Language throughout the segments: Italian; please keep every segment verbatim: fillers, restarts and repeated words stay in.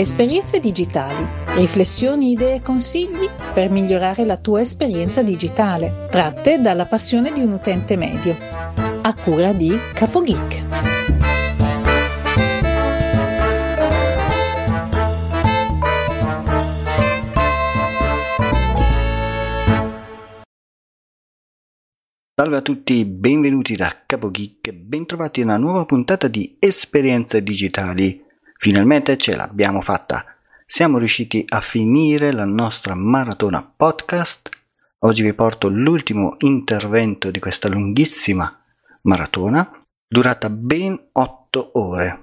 Esperienze digitali, riflessioni, idee e consigli per migliorare la tua esperienza digitale, tratte dalla passione di un utente medio, a cura di Capo Geek. Salve a tutti, benvenuti da Capo Geek, bentrovati in una nuova puntata di Esperienze digitali. Finalmente ce l'abbiamo fatta, siamo riusciti a finire la nostra maratona podcast. Oggi vi porto l'ultimo intervento di questa lunghissima maratona, durata ben otto ore.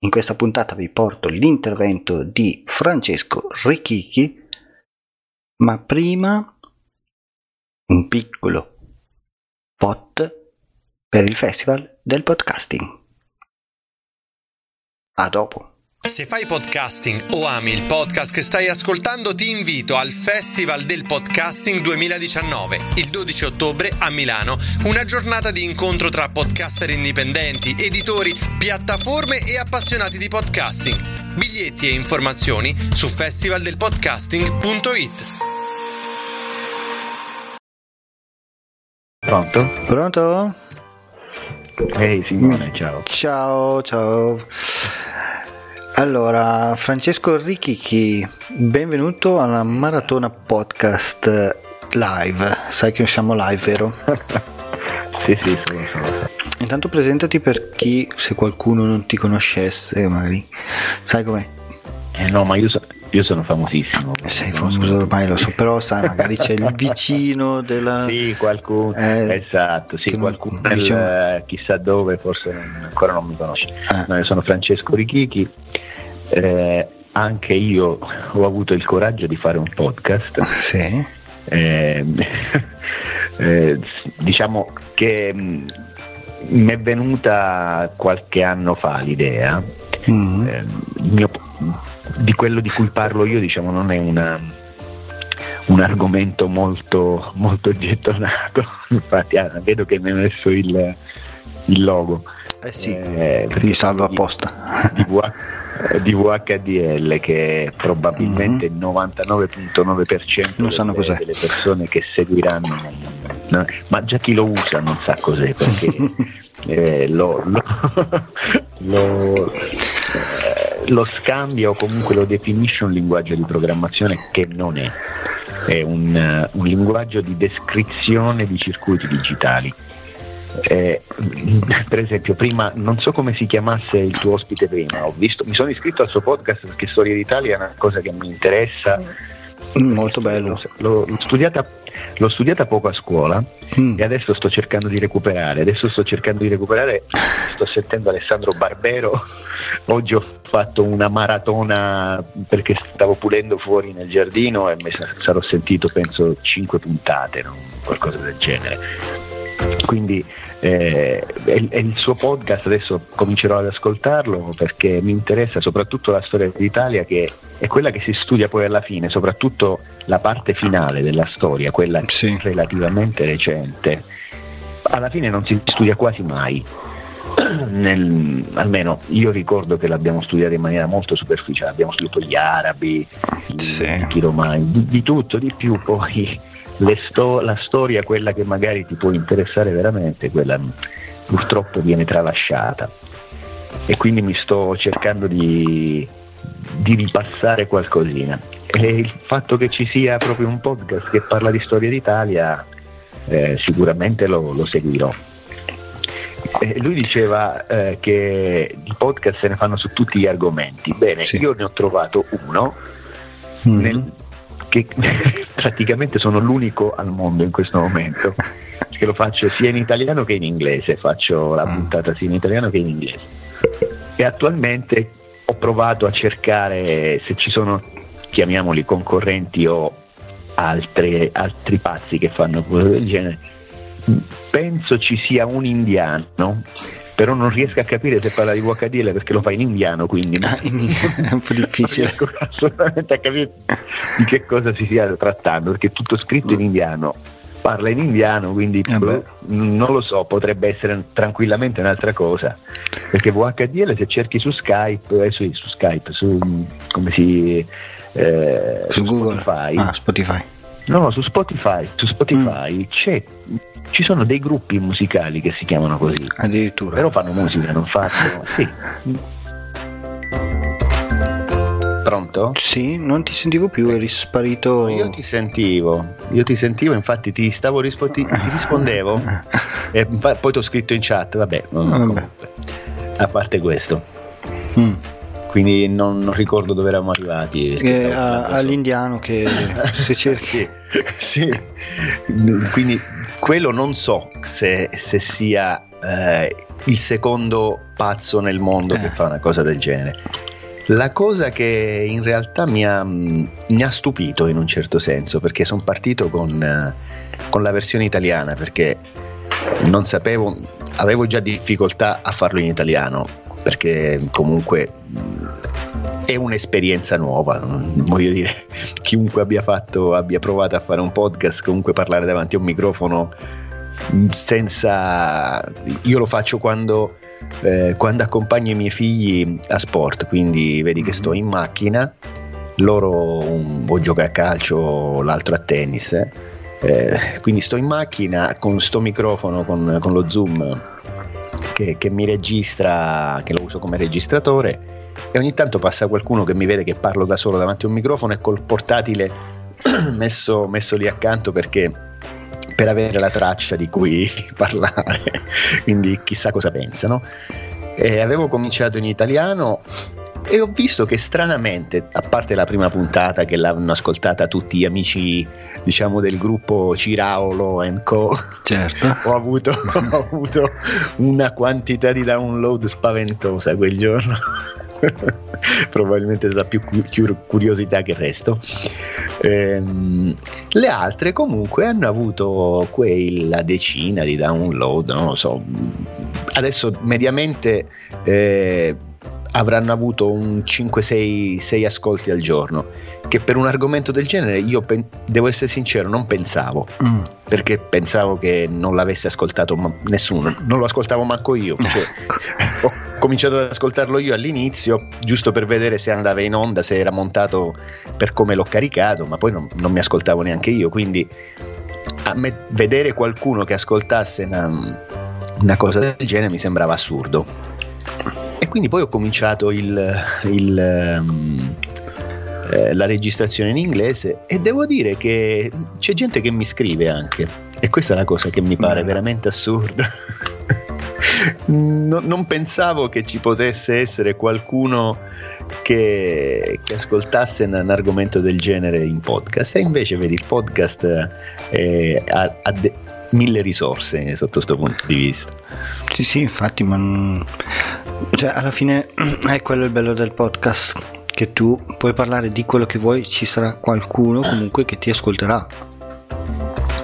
In questa puntata vi porto l'intervento di Francesco Richichi, ma prima un piccolo spot per il Festival del Podcasting. A dopo. Se fai podcasting o ami il podcast che stai ascoltando, ti invito al Festival del Podcasting duemiladiciannove, il dodici ottobre a Milano. Una giornata di incontro tra podcaster indipendenti, editori, piattaforme e appassionati di podcasting. Biglietti e informazioni su festivaldelpodcasting punto it. Pronto? Pronto? Ehi hey, Simone, ciao. Ciao, ciao. Allora, Francesco Richichi, benvenuto alla Maratona Podcast Live. Sai che siamo live, vero? Sì, sì, sono, sono. Intanto presentati per chi, se qualcuno non ti conoscesse, magari. Sai com'è? Eh no, ma io, so, io sono famosissimo. Sei famoso ormai, lo so, però sai, magari c'è il vicino della... Sì, qualcuno, eh, esatto, sì, qualcuno del, diciamo... chissà dove, forse ancora non mi conosce. Ah. No, io sono Francesco Richichi. Eh, anche io ho avuto il coraggio di fare un podcast. Sì. Eh, eh, diciamo che mi è venuta qualche anno fa l'idea. Mm. Eh, il mio, di quello di cui parlo io, diciamo, non è una, un argomento molto, molto gettonato. Infatti, ah, vedo che mi hai messo il, il logo. Eh sì, eh, perché salvo apposta di, di V H D L, che probabilmente il novantanove virgola nove percento non sanno delle, cos'è. Delle persone che seguiranno, no, ma già chi lo usa non sa cos'è, perché eh, lo, lo, lo, eh, lo scambia o comunque lo definisce un linguaggio di programmazione che non è, è un, un linguaggio di descrizione di circuiti digitali. Eh, per esempio, prima non so come si chiamasse il tuo ospite, prima ho visto, mi sono iscritto al suo podcast perché Storia d'Italia è una cosa che mi interessa molto, bello, l'ho, l'ho studiata l'ho studiata poco a scuola mm. e adesso sto cercando di recuperare adesso sto cercando di recuperare sto sentendo Alessandro Barbero. Oggi ho fatto una maratona perché stavo pulendo fuori nel giardino e mi sarò sentito, penso, cinque puntate, no? Qualcosa del genere. Quindi eh, è il suo podcast, adesso comincerò ad ascoltarlo perché mi interessa soprattutto la storia d'Italia, che è quella che si studia poi alla fine, soprattutto la parte finale della storia, quella sì, relativamente recente. Alla fine non si studia quasi mai, nel, almeno io ricordo che l'abbiamo studiata in maniera molto superficiale, abbiamo studiato gli arabi, sì, i romani, di, di tutto, di più, poi... Le sto- la storia, quella che magari ti può interessare veramente, quella purtroppo viene tralasciata, e quindi mi sto cercando di, di ripassare qualcosina, e il fatto che ci sia proprio un podcast che parla di storia d'Italia, eh, sicuramente lo, lo seguirò. Eh, lui diceva eh, che i podcast se ne fanno su tutti gli argomenti. Bene, sì, io ne ho trovato uno mm-hmm. nel che praticamente sono l'unico al mondo in questo momento che lo faccio sia in italiano che in inglese, faccio la puntata sia in italiano che in inglese, e attualmente ho provato a cercare se ci sono, chiamiamoli, concorrenti o altre, altri pazzi che fanno cose del genere. Penso ci sia un indiano, però non riesco a capire se parla di V H D L perché lo fa in indiano, quindi ah, è un po' difficile. Non riesco assolutamente a capire di che cosa si stia trattando, perché è tutto scritto in indiano, parla in indiano, quindi eh beh. non lo so, potrebbe essere tranquillamente un'altra cosa, perché V H D L se cerchi su Skype, eh, su, su Skype, su come si eh, su, su Google, Spotify. Ah, Spotify. No, su Spotify, su Spotify mm. c'è, ci sono dei gruppi musicali che si chiamano così. Addirittura. Però fanno musica, non fanno. Sì. Pronto? Sì, non ti sentivo più, eri sparito. No, io ti sentivo, io ti sentivo, infatti ti stavo rispo- ti, ti rispondevo e poi ti ho scritto in chat, vabbè, vabbè. A parte questo. Mm. Quindi non, non ricordo dove eravamo arrivati. Eh, a, all'indiano che se cerchi. Sì, sì. Quindi quello non so se, se sia eh, il secondo pazzo nel mondo eh. che fa una cosa del genere. La cosa che in realtà mi ha, mi ha stupito in un certo senso, perché sono partito con, con la versione italiana, perché non sapevo, avevo già difficoltà a farlo in italiano, perché comunque è un'esperienza nuova, voglio dire, chiunque abbia fatto, abbia provato a fare un podcast, comunque parlare davanti a un microfono senza, io lo faccio quando eh, quando accompagno i miei figli a sport, quindi vedi che sto in macchina, loro un, o gioca a calcio, l'altro a tennis, eh. Eh, quindi sto in macchina con sto microfono con, con lo Zoom che, che mi registra, che lo uso come registratore, e ogni tanto passa qualcuno che mi vede che parlo da solo davanti a un microfono e col portatile messo, messo lì accanto, perché per avere la traccia di cui parlare, quindi chissà cosa pensano. E avevo cominciato in italiano e ho visto che stranamente, a parte la prima puntata che l'hanno ascoltata tutti gli amici, diciamo, del gruppo Ciraolo and Co, certo. ho, avuto, ho avuto una quantità di download spaventosa quel giorno. Probabilmente da più curiosità che il resto. Ehm, le altre comunque hanno avuto quella decina di download, non lo so, adesso mediamente eh, avranno avuto un cinque sei ascolti al giorno, che per un argomento del genere io pen- devo essere sincero, non pensavo mm. perché pensavo che non l'avesse ascoltato ma- nessuno, non lo ascoltavo manco io, cioè, ho cominciato ad ascoltarlo io all'inizio giusto per vedere se andava in onda, se era montato per come l'ho caricato, ma poi non, non mi ascoltavo neanche io, quindi a me vedere qualcuno che ascoltasse una, una cosa del genere mi sembrava assurdo. E quindi poi ho cominciato il, il, um, eh, la registrazione in inglese, e devo dire che c'è gente che mi scrive anche, e questa è la cosa che mi pare veramente assurda. No, non pensavo che ci potesse essere qualcuno che, che ascoltasse un, un argomento del genere in podcast, e invece vedi il podcast eh, ha, ha de- mille risorse sotto sto punto di vista. Sì sì, infatti, ma non... cioè alla fine è quello il bello del podcast, che tu puoi parlare di quello che vuoi, ci sarà qualcuno comunque che ti ascolterà.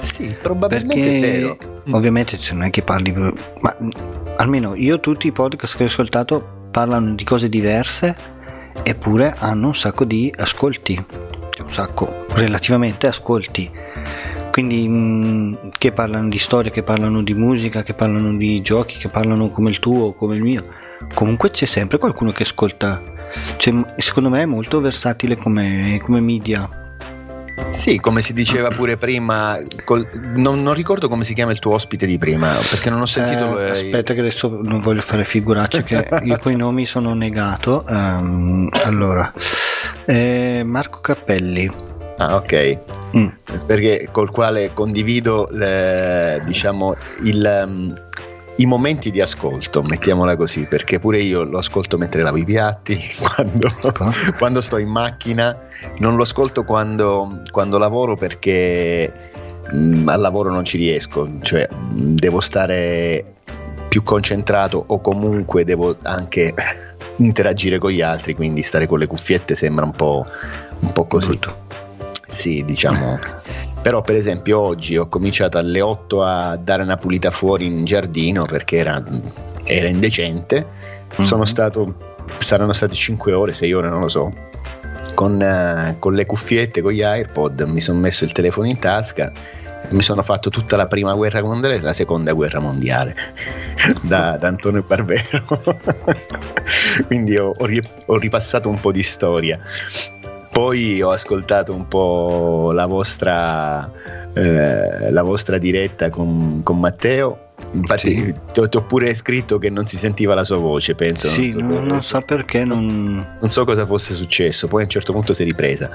Sì, probabilmente. Perché, è vero, ovviamente non è che parli, ma almeno io tutti i podcast che ho ascoltato parlano di cose diverse, eppure hanno un sacco di ascolti, un sacco relativamente ascolti, quindi mh, che parlano di storia, che parlano di musica, che parlano di giochi, che parlano come il tuo, come il mio, comunque c'è sempre qualcuno che ascolta, cioè, secondo me è molto versatile come, come media. Sì, come si diceva pure prima col, non, non ricordo come si chiama il tuo ospite di prima, perché non ho sentito eh, aspetta che adesso non voglio fare figuracce che io coi nomi sono negato. Um, allora eh, Marco Cappelli. Ah, ok, mm. perché col quale condivido eh, diciamo il, um, i momenti di ascolto, mettiamola così, perché pure io lo ascolto mentre lavo i piatti, quando, quando sto in macchina, non lo ascolto quando, quando lavoro, perché mh, al lavoro non ci riesco, cioè mh, devo stare più concentrato, o comunque devo anche interagire con gli altri, quindi stare con le cuffiette sembra un po', un po' così. Brutto. Sì, diciamo, però per esempio oggi ho cominciato alle otto a dare una pulita fuori in giardino, perché era, era indecente. Mm-hmm. Sono stato, saranno state cinque ore, sei ore, non lo so, con, uh, con le cuffiette, con gli AirPod, mi sono messo il telefono in tasca mi sono fatto tutta la prima guerra mondiale e la seconda guerra mondiale da, da Antonio Barbero. Quindi ho, ho, ho ripassato un po' di storia. Poi ho ascoltato un po' la vostra, eh, la vostra diretta con, con Matteo. Infatti sì. ti, ti ho pure scritto che non si sentiva la sua voce, penso. Sì, non so, non, non so perché non... non so cosa fosse successo. Poi a un certo punto si è ripresa.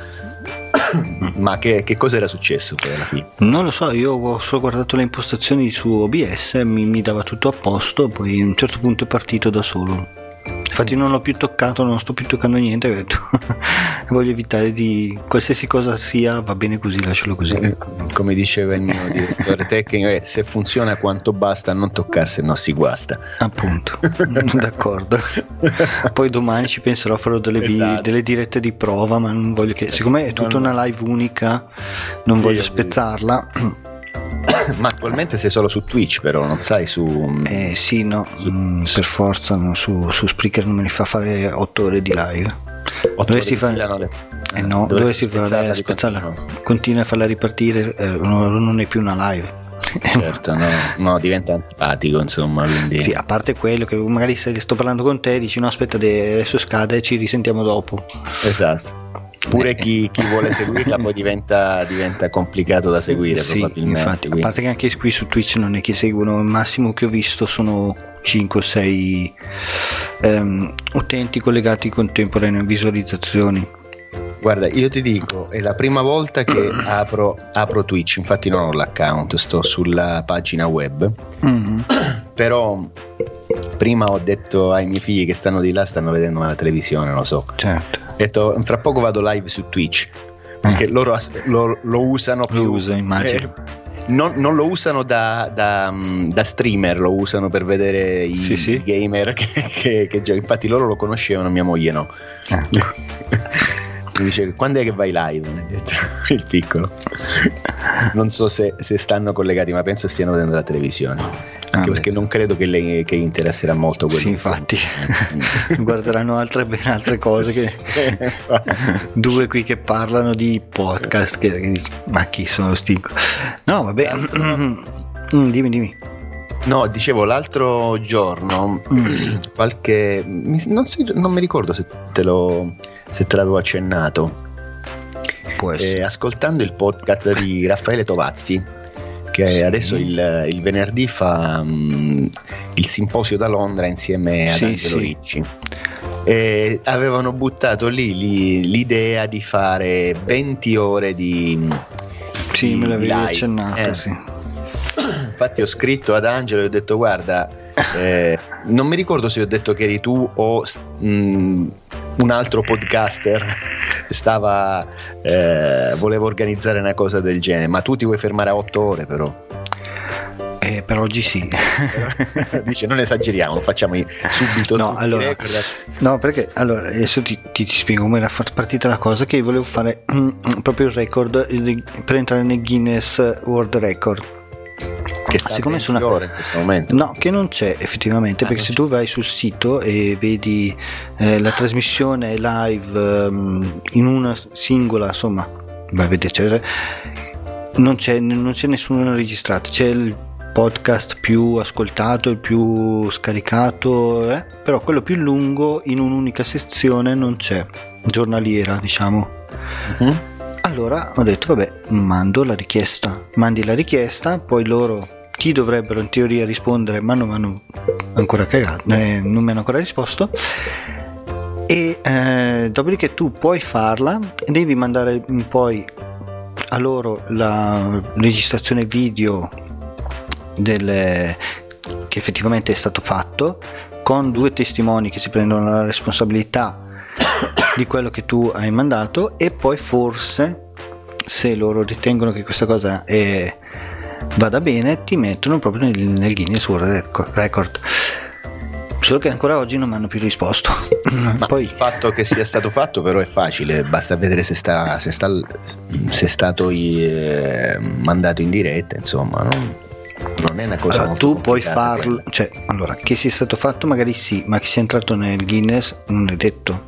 Ma che, che cosa era successo poi alla fine? Non lo so, io ho solo guardato le impostazioni su O B S, mi, mi dava tutto a posto. Poi a un certo punto è partito da solo. Infatti non l'ho più toccato, non sto più toccando niente, ho detto. Voglio evitare di qualsiasi cosa sia, va bene così, lascialo così. Come diceva il mio direttore tecnico, è, se funziona quanto basta, non toccarsi, non si guasta. Appunto, d'accordo. Poi domani ci penserò, farò delle, esatto. delle dirette di prova, ma non voglio che, siccome è tutta una live unica, non sì, voglio spezzarla. Ma attualmente sei solo su Twitch, però non sai su... Eh sì, no, su, mh, su, per forza no, su, su Spreaker non me li fa fare otto ore di live. Dovresti fare... Eh no, dovresti fare spezzarla, continua a farla ripartire, eh, no, non è più una live. Certo, no, no, diventa antipatico, insomma, quindi... Sì, a parte quello che magari se sto parlando con te dici no, aspetta, adesso scade e ci risentiamo dopo. Esatto. Pure chi, chi vuole seguirla poi diventa, diventa complicato da seguire, sì, probabilmente. Infatti, quindi. A parte che anche qui su Twitch non è che seguono, il massimo che ho visto sono cinque o sei um, utenti collegati contemporanei in visualizzazioni. Guarda, io ti dico, è la prima volta che apro, apro Twitch, infatti non ho l'account, sto sulla pagina web, mm-hmm. Però prima ho detto ai miei figli che stanno di là, stanno vedendo la televisione, lo so. Certo. Ho detto, tra poco vado live su Twitch, perché eh. loro lo, lo usano più. Lo usa, immagino. Eh, non, non lo usano da, da, da streamer, lo usano per vedere i sì, sì. gamer che, che, che giocano. Infatti loro lo conoscevano, mia moglie no. Eh. Mi dice, quando è che vai live? Mi ha detto, il piccolo. Non so se, se stanno collegati, ma penso stiano vedendo la televisione. Anche ah, perché beh. non credo che le che interesserà molto quello. Sì, infatti. Guarderanno altre, ben altre cose che... Due qui che parlano di podcast che, che dice, ma chi sono sti? No, vabbè. dimmi, dimmi. No, dicevo, l'altro giorno qualche non, si, non mi ricordo se te lo se te l'avevo accennato. Può essere. Eh, ascoltando il podcast di Raffaele Tovazzi, che sì. adesso il, il venerdì fa um, il simposio da Londra insieme ad sì, Angelo Ricci. Sì. E avevano buttato lì, lì l'idea di fare venti ore di Sì, di me l'avevi live. accennato, eh. sì. Infatti ho scritto ad Angelo e ho detto guarda, eh, non mi ricordo se ho detto che eri tu o mh, un altro podcaster stava eh, volevo organizzare una cosa del genere, ma tu ti vuoi fermare a otto ore però? Eh, per oggi sì. Dice non esageriamo, facciamo subito. No, allora, quella... no perché allora adesso ti, ti, ti spiego come era partita la cosa, che volevo fare proprio il record per entrare nel Guinness World Record. Che sta siccome sono una... in questo momento no che non c'è effettivamente ah, perché se c'è. Tu vai sul sito e vedi eh, la trasmissione live um, in una singola, insomma vai a vedere, cioè, non c'è non c'è nessuno registrato, c'è il podcast più ascoltato, il più scaricato, eh? Però quello più lungo in un'unica sezione non c'è, giornaliera diciamo. Mm-hmm. Allora ho detto vabbè, mando la richiesta, mandi la richiesta, poi loro ti dovrebbero in teoria rispondere, ma non mi hanno ancora cagato, eh, non mi hanno ancora risposto. E eh, dopodiché tu puoi farla, devi mandare poi a loro la registrazione video delle, che effettivamente è stato fatto, con due testimoni che si prendono la responsabilità di quello che tu hai mandato, e poi forse se loro ritengono che questa cosa è, vada bene, ti mettono proprio nel, nel Guinness World Record. Solo che ancora oggi non mi hanno più risposto. Ma poi il fatto che sia stato fatto però è facile, basta vedere se sta se, sta, se è stato eh, mandato in diretta, insomma no? Non è una cosa allora, tu puoi farlo, cioè, allora che sia stato fatto magari sì, ma che sia entrato nel Guinness non è detto.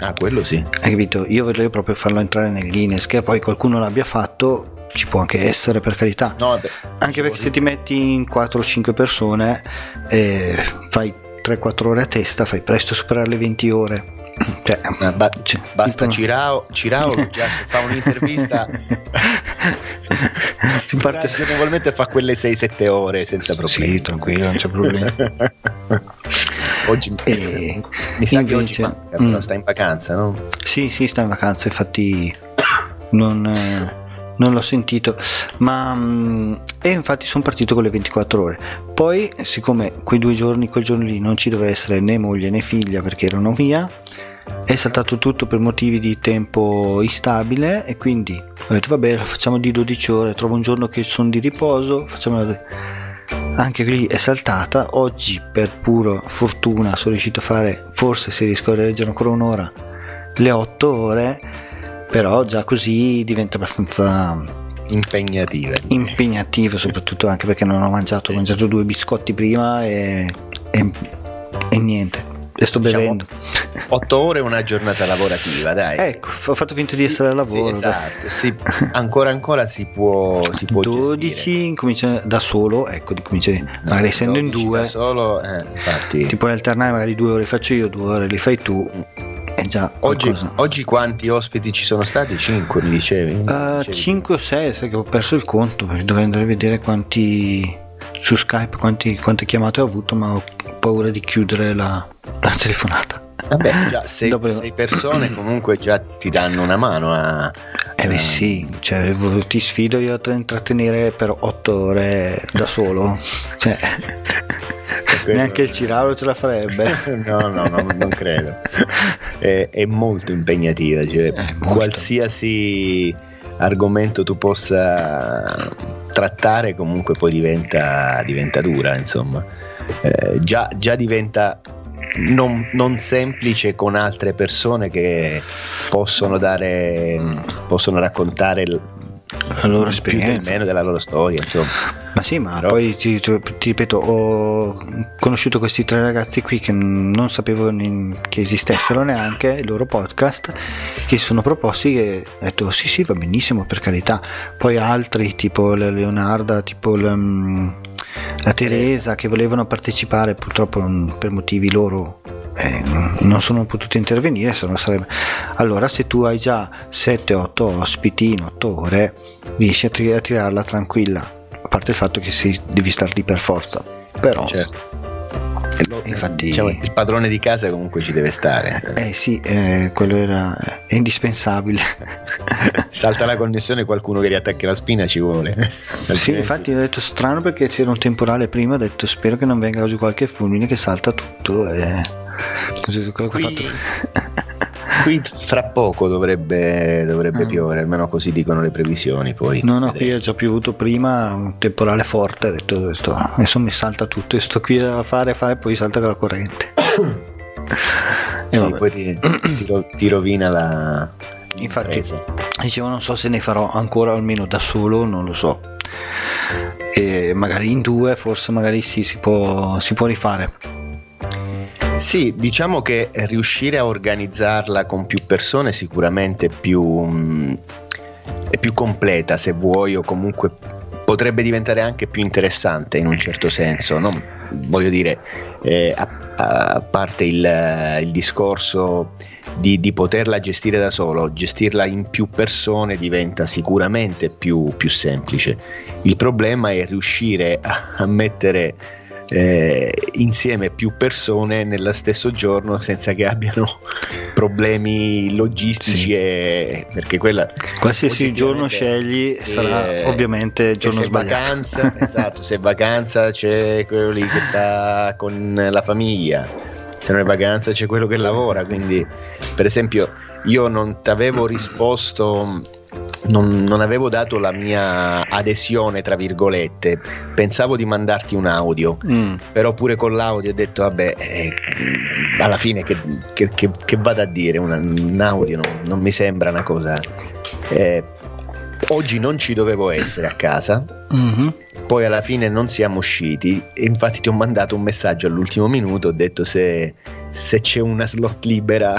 Ah, quello sì. Hai capito? Io volevo proprio farlo entrare nel Guinness, che poi qualcuno l'abbia fatto ci può anche essere, per carità, no, beh, anche perché se ti metti in quattro o cinque persone e fai tre quattro ore a testa, fai presto a superare le venti ore. Cioè, eh, ba- c- basta il... Cirao, Cirao già se fa un'intervista si parte normalmente fa quelle sei sette ore senza problemi. Sì, tranquillo, non c'è problema. Oggi e... mi sa invece... che oggi manca, mm. sta in vacanza, no? Sì, sì, sta in vacanza, infatti non, eh, non l'ho sentito, ma mh, e infatti sono partito con le ventiquattro ore. Poi, siccome quei due giorni, quel giorno lì non ci doveva essere né moglie né figlia perché erano via, è saltato tutto per motivi di tempo instabile, e quindi ho detto vabbè, facciamo di dodici ore, trovo un giorno che sono di riposo, facciamo la... anche lì è saltata. Oggi per pura fortuna sono riuscito a fare, forse se riesco a reggere ancora un'ora, le otto ore, però già così diventa abbastanza impegnative impegnative soprattutto anche perché non ho mangiato, ho mangiato due biscotti prima e, e, e niente. E sto bevendo. Diciamo, otto ore è una giornata lavorativa, dai. Ecco, ho fatto finta di sì, essere al lavoro. Sì, esatto, sì, ancora ancora si può, si può dodici incomincia da solo, ecco, incomincia, magari essendo in due. Da solo, eh, infatti. Ti puoi alternare, magari due ore faccio io, due ore li fai tu. È già oggi, oggi quanti ospiti ci sono stati? Cinque, mi dicevi? Cinque uh, o sei, sai che ho perso il conto, dovrei andare a vedere quanti... su Skype quanti, quante chiamate ho avuto, ma ho paura di chiudere la, la telefonata. Vabbè, già sei, dopo... sei persone comunque già ti danno una mano a... eh beh, sì, cioè, ti sfido io a intrattenere per otto ore da solo, cioè, neanche il Ciraro ce la farebbe. no, no, no, non credo. È, è molto impegnativa, cioè, molto. Qualsiasi argomento tu possa trattare comunque poi diventa, diventa dura, insomma, eh, già, già diventa non, non semplice con altre persone che possono dare, possono raccontare il, la loro esperienza, meno della loro storia, insomma. Ma sì, ma però... poi ti, ti, ti ripeto, ho conosciuto questi tre ragazzi qui che non sapevo che esistessero neanche, il loro podcast, che si sono proposti, che ho detto sì sì va benissimo, per carità. Poi altri tipo la Leonarda, tipo la, la Teresa, che volevano partecipare, purtroppo per motivi loro Eh, non sono potuto intervenire, se no sarebbe... Allora se tu hai già sette otto ospiti in otto ore riesci a, tir- a tirarla tranquilla, a parte il fatto che sei, devi star lì per forza, però certo. eh, lo, infatti, diciamo, il padrone di casa comunque ci deve stare, eh sì, eh, quello era è indispensabile. Salta la connessione, qualcuno che riattacchi la spina ci vuole. Sì, infatti ho detto strano perché c'era un temporale prima, ho detto spero che non venga giù qualche fulmine che salta tutto e... Così, quello qui, che ho fatto. Qui fra poco dovrebbe, dovrebbe ah. piovere, almeno così dicono le previsioni. Poi no, no, vedremo. Qui è già piovuto prima, un temporale forte, ho detto, detto adesso mi salta tutto e sto qui a fare, a fare, poi salta con la corrente. E sì, poi ti, ti, ro- ti rovina la... Infatti presa. Dicevo, non so se ne farò ancora, almeno da solo non lo so, e magari in due forse, magari sì, si può, si può rifare. Sì, diciamo che riuscire a organizzarla con più persone sicuramente è più, mh, è più completa, se vuoi, o comunque potrebbe diventare anche più interessante in un certo senso, no? Voglio dire, eh, a, a parte il, il discorso di, di poterla gestire da solo, gestirla in più persone diventa sicuramente più, più semplice. Il problema è riuscire a, a mettere... Eh, insieme più persone nello stesso giorno senza che abbiano problemi logistici, sì. E perché quella qualsiasi giorno scegli sarà ovviamente giorno sbagliato, vacanza, esatto, se è vacanza c'è quello lì che sta con la famiglia, se non è vacanza c'è quello che lavora. Quindi per esempio io non ti avevo risposto, Non, non avevo dato la mia adesione tra virgolette, pensavo di mandarti un audio, mm. però pure con l'audio ho detto vabbè, eh, alla fine che, che, che, che vado a dire, una, un audio non, non mi sembra una cosa, eh, oggi non ci dovevo essere a casa, mm-hmm. poi alla fine non siamo usciti e infatti ti ho mandato un messaggio all'ultimo minuto, ho detto se, se c'è una slot libera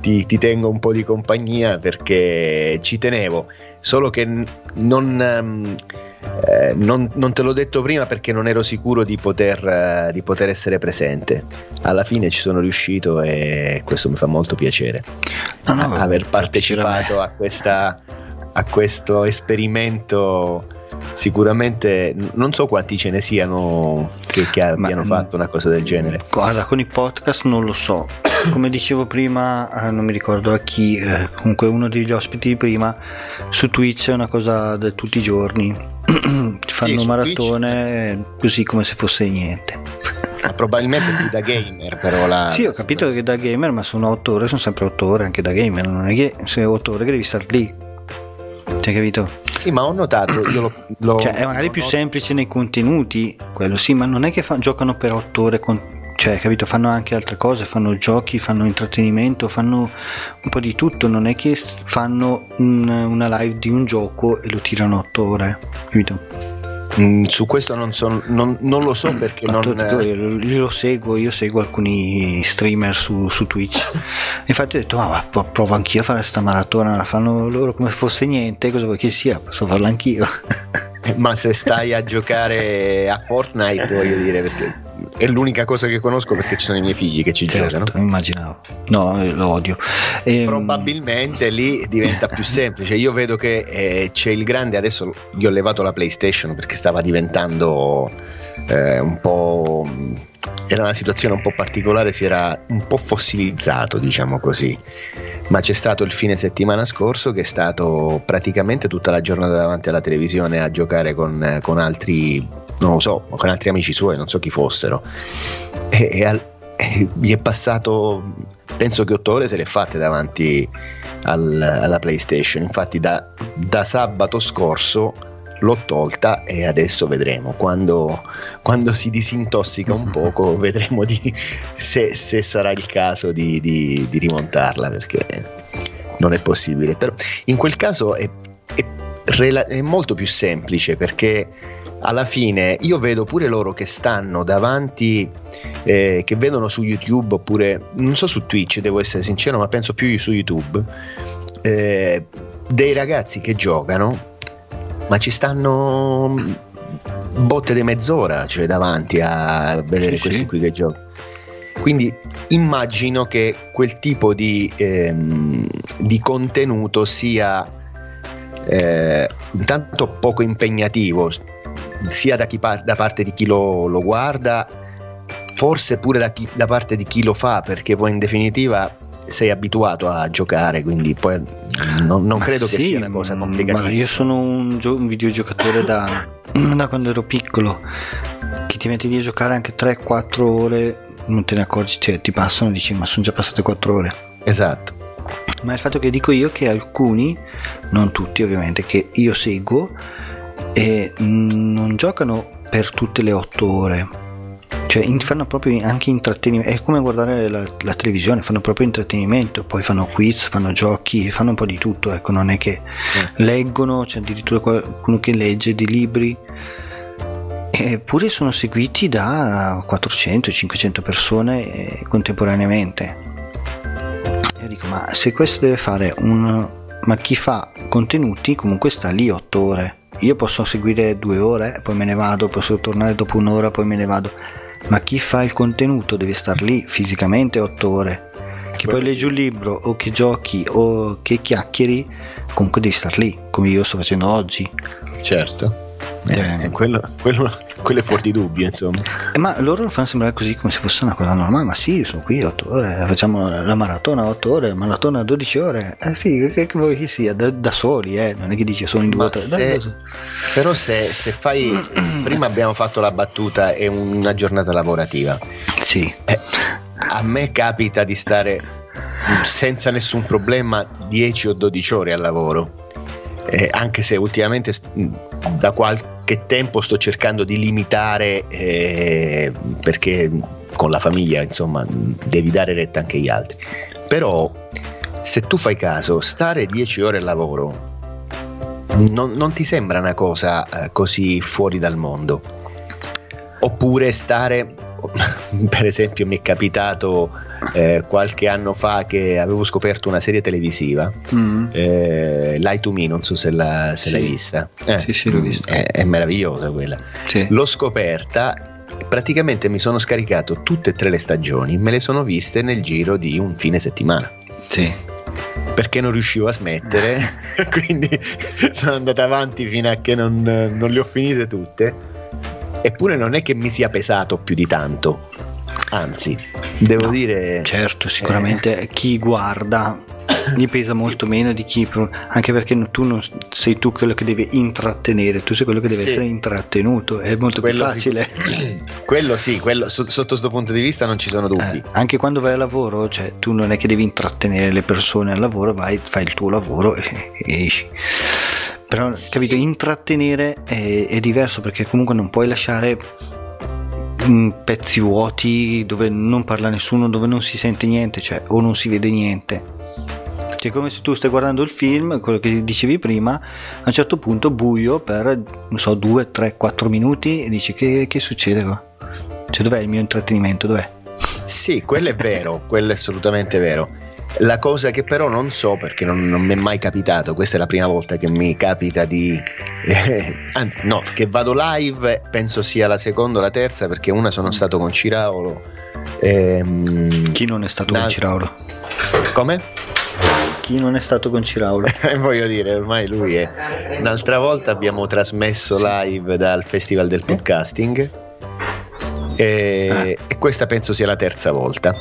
ti, ti tengo un po' di compagnia perché ci tenevo, solo che non, eh, non, non te l'ho detto prima perché non ero sicuro di poter, eh, di poter essere presente. Alla fine ci sono riuscito e questo mi fa molto piacere, no, no, aver partecipato a questa... a questo esperimento. Sicuramente non so quanti ce ne siano che, che abbiano Ma, fatto una cosa del genere. Guarda, con i podcast non lo so, come dicevo prima, non mi ricordo a chi, eh, comunque uno degli ospiti di prima, su Twitch è una cosa da tutti i giorni, fanno sì, maratone Twitch, così come se fosse niente. Probabilmente più da gamer, però la... Sì, ho capito che da gamer, ma sono otto ore, sono sempre otto ore anche da gamer, non è che se otto ore che devi star lì. Hai capito? Sì, ma ho notato io lo, lo, cioè, è magari più noto. Semplice nei contenuti, quello sì, ma non è che fa, giocano per otto ore con, cioè, capito? Fanno anche altre cose, fanno giochi, fanno intrattenimento, fanno un po' di tutto. Non è che fanno un, una live di un gioco e lo tirano otto ore, capito? Mm, su questo non, so, non, non lo so perché non dico, io, io lo seguo, io seguo alcuni streamer su, su Twitch, infatti ho detto ah, ma provo anch'io a fare sta maratona, la fanno loro come se fosse niente, cosa vuoi che sia, posso farla anch'io. Ma se stai a giocare a Fortnite, voglio dire, perché è l'unica cosa che conosco perché ci sono i miei figli che ci certo, giocano. Immaginavo, no, lo odio. E probabilmente lì diventa più semplice. Io vedo che eh, c'è il grande, adesso gli ho levato la PlayStation perché stava diventando eh, un po', era una situazione un po' particolare, si era un po' fossilizzato, diciamo così, ma c'è stato il fine settimana scorso che è stato praticamente tutta la giornata davanti alla televisione a giocare con, con altri, non lo so, con altri amici suoi, non so chi fossero, e, e, al, e gli è passato, penso che otto ore se le fatte davanti al, alla PlayStation. Infatti da, da sabato scorso l'ho tolta e adesso vedremo quando, quando si disintossica un poco, vedremo di, se, se sarà il caso di, di, di rimontarla, perché non è possibile. Però in quel caso è, è, è molto più semplice, perché alla fine io vedo pure loro che stanno davanti, eh, che vedono su YouTube oppure non so su Twitch, devo essere sincero, ma penso più su YouTube, eh, dei ragazzi che giocano, ma ci stanno botte di mezz'ora, cioè, davanti a vedere sì, questi sì. qui che giocano. Quindi immagino che quel tipo di, ehm, di contenuto sia eh, intanto poco impegnativo, sia da, chi par- da parte di chi lo, lo guarda, forse pure da, chi- da parte di chi lo fa, perché poi in definitiva sei abituato a giocare, quindi poi non, non credo sì, che sia una cosa complicatissima. Io sono un, gio- un videogiocatore da, da quando ero piccolo, che ti metti lì a giocare anche tre quattro ore, non te ne accorgi, cioè, ti passano e dici ma sono già passate quattro ore. Esatto. Ma il fatto che dico io che alcuni, non tutti ovviamente, che io seguo e non giocano per tutte le otto ore, cioè fanno proprio anche intrattenimento, è come guardare la, la televisione, fanno proprio intrattenimento, poi fanno quiz, fanno giochi, fanno un po' di tutto, ecco, non è che eh. leggono, c'è addirittura qualcuno che legge dei libri, eppure sono seguiti da quattrocento cinquecento persone contemporaneamente. Io dico, ma se questo deve fare un... ma chi fa contenuti comunque sta lì otto ore, io posso seguire due ore, poi me ne vado, posso tornare dopo un'ora, poi me ne vado. Ma chi fa il contenuto deve star lì fisicamente otto ore, che poi leggi un libro o che giochi o che chiacchieri, comunque devi star lì, come io sto facendo oggi. Certo, eh, eh, quello, quello, quello è fuori di dubbio, insomma. Eh, ma loro lo fanno sembrare così come se fosse una cosa normale, ma sì, sono qui otto ore, facciamo la maratona otto ore, maratona dodici ore, eh sì, che vuoi che sia, da, da soli, eh, non è che dici sono in due o tre. Se, da, però se, se fai, prima abbiamo fatto la battuta, è una giornata lavorativa. Sì. Eh, a me capita di stare senza nessun problema dieci o dodici ore al lavoro. Eh, anche se ultimamente da qualche tempo sto cercando di limitare, eh, perché con la famiglia insomma devi dare retta anche agli altri, però se tu fai caso, stare dieci ore al lavoro non, non ti sembra una cosa eh, così fuori dal mondo. Oppure stare, per esempio mi è capitato eh, qualche anno fa che avevo scoperto una serie televisiva, mm. eh, Lie to Me, non so se, la, se sì. l'hai vista, eh, sì, sì, l'ho vista. È, è meravigliosa quella, sì. L'ho scoperta, praticamente mi sono scaricato tutte e tre le stagioni, me le sono viste nel giro di un fine settimana, sì, perché non riuscivo a smettere quindi sono andato avanti fino a che non, non le ho finite tutte. Eppure non è che mi sia pesato più di tanto, anzi, devo no, dire... Certo, sicuramente eh. chi guarda gli pesa molto sì. meno di chi... Anche perché tu non sei tu quello che deve intrattenere, tu sei quello che deve sì. essere intrattenuto, è molto quello più facile. Sì. Quello sì, quello, sotto questo punto di vista non ci sono dubbi. Eh, anche quando vai al lavoro, cioè tu non è che devi intrattenere le persone al lavoro, vai, fai il tuo lavoro e, e esci. Però sì. capito, intrattenere è, è diverso, perché comunque non puoi lasciare pezzi vuoti dove non parla nessuno, dove non si sente niente, cioè o non si vede niente. Cioè, come se tu stai guardando il film, quello che dicevi prima, a un certo punto buio per non so due, tre, quattro minuti e dici che, che succede qua? Cioè, dov'è il mio intrattenimento? Dov'è? Sì, quello è vero, quello è assolutamente vero. La cosa che però non so, perché non, non mi è mai capitato, questa è la prima volta che mi capita di eh, anzi no, che vado live, penso sia la seconda o la terza, perché una sono stato con Ciraolo ehm, chi non è stato na- con Ciraolo? Come? Chi non è stato con Ciraolo? Voglio dire, ormai lui è. Un'altra volta abbiamo trasmesso live dal Festival del Podcasting e, ah. e questa penso sia la terza volta.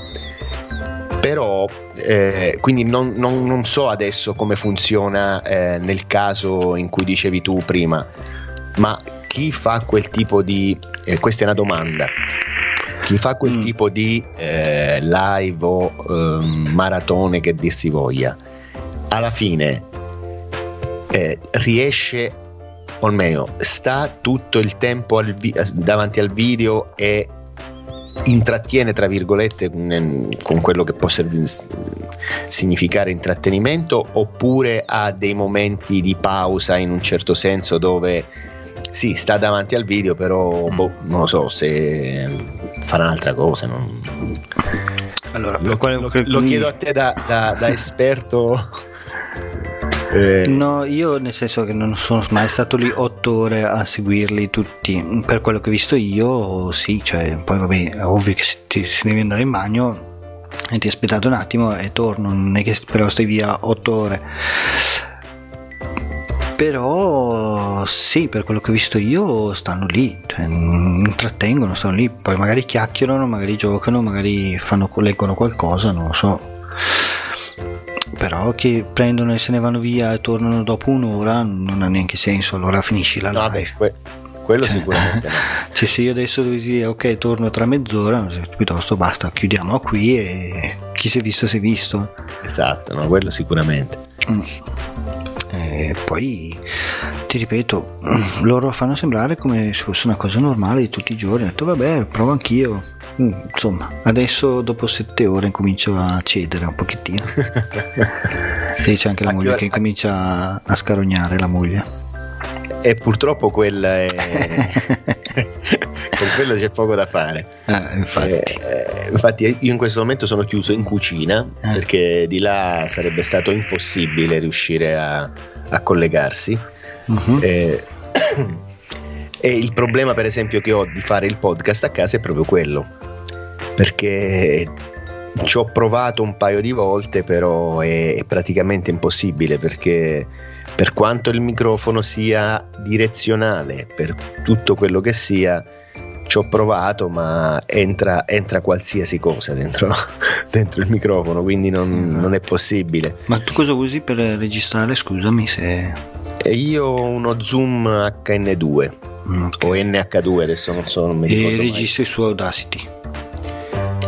Però eh, quindi non, non, non so adesso come funziona eh, nel caso in cui dicevi tu prima, ma chi fa quel tipo di eh, questa è una domanda, chi fa quel mm. tipo di eh, live o eh, maratone che dir si voglia, alla fine eh, riesce, o meglio sta tutto il tempo al vi- davanti al video e intrattiene tra virgolette con quello che può significare intrattenimento, oppure ha dei momenti di pausa in un certo senso dove sì, sta davanti al video però boh, non lo so se farà un'altra cosa, non... Allora, lo, lo, lo chiedo a te da, da, da esperto. Eh. No, io nel senso che non sono mai stato lì otto ore a seguirli tutti, per quello che ho visto io sì, cioè poi vabbè è ovvio che se, ti, se devi andare in bagno e ti aspettate un attimo e torno, non è che però stai via otto ore, però sì, per quello che ho visto io stanno lì, cioè, intrattengono, stanno lì, poi magari chiacchierano, magari giocano, magari fanno, leggono qualcosa, non lo so. Però che prendono e se ne vanno via e tornano dopo un'ora non ha neanche senso, allora finisci la no, live. Beh, que- quello cioè, sicuramente no. Cioè se io adesso dovessi dire ok torno tra mezz'ora, piuttosto basta, chiudiamo qui e chi si è visto si è visto. Esatto, no, quello sicuramente. Mm. E poi ti ripeto, loro fanno sembrare come se fosse una cosa normale di tutti i giorni, ho detto vabbè provo anch'io. Mm, insomma adesso dopo sette ore comincio a cedere un pochettino e c'è anche la moglie che comincia a scarognare, la moglie, e purtroppo quella è con quello c'è poco da fare. Ah, infatti. Eh, infatti io in questo momento sono chiuso in cucina eh. perché di là sarebbe stato impossibile riuscire a, a collegarsi. Uh-huh. eh, E il problema per esempio che ho di fare il podcast a casa è proprio quello, perché ci ho provato un paio di volte però è, è praticamente impossibile, perché per quanto il microfono sia direzionale, per tutto quello che sia, ci ho provato ma entra, entra qualsiasi cosa dentro, dentro il microfono, quindi non, non è possibile. Ma tu cosa usi per registrare, scusami se... Io ho uno Zoom acca enne due. Okay. O enne acca due adesso non so, non mi ricordo. E registri mai. Su Audacity?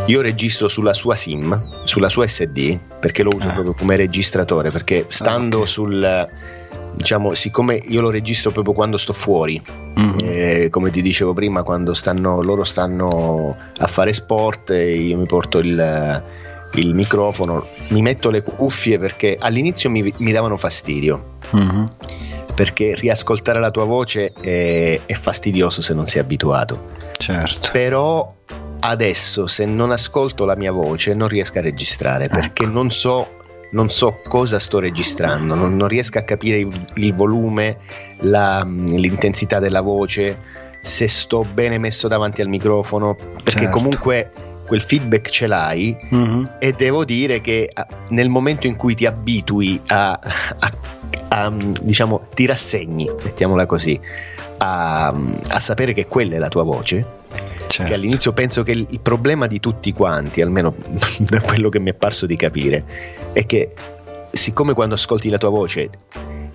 Io registro sulla sua SIM, sulla sua esse di, perché lo uso ah. proprio come registratore, perché stando ah, okay. sul, diciamo, siccome io lo registro proprio quando sto fuori, mm-hmm. eh, come ti dicevo prima, quando stanno loro stanno a fare sport io mi porto il, il microfono, mi metto le cuffie, perché all'inizio mi, mi davano fastidio. Mm-hmm. perché riascoltare la tua voce è, è fastidioso se non sei abituato. Certo. Però adesso, se non ascolto la mia voce, non riesco a registrare, perché ecco. non so non so cosa sto registrando, non, non riesco a capire il, il volume, la, l'intensità della voce, se sto bene messo davanti al microfono, perché certo. comunque quel feedback ce l'hai, mm-hmm. e devo dire che nel momento in cui ti abitui a, a, a diciamo ti rassegni, mettiamola così, a, a sapere che quella è la tua voce. Certo. Che all'inizio penso che il problema di tutti quanti, almeno da quello che mi è parso di capire, è che siccome quando ascolti la tua voce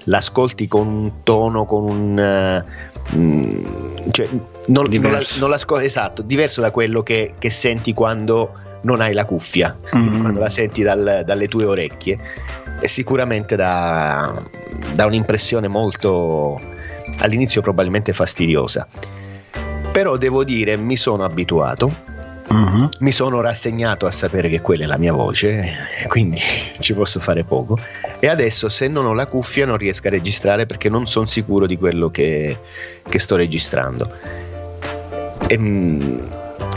l'ascolti con un tono, con un uh, cioè non, diverso. non, non l'ascolti, esatto, diverso da quello che, che senti quando non hai la cuffia, mm-hmm. quando la senti dal, dalle tue orecchie, è sicuramente da, da un'impressione molto, all'inizio probabilmente fastidiosa. Però devo dire, mi sono abituato, uh-huh. mi sono rassegnato a sapere che quella è la mia voce, quindi ci posso fare poco. E adesso, se non ho la cuffia, non riesco a registrare, perché non sono sicuro di quello che, che sto registrando. E,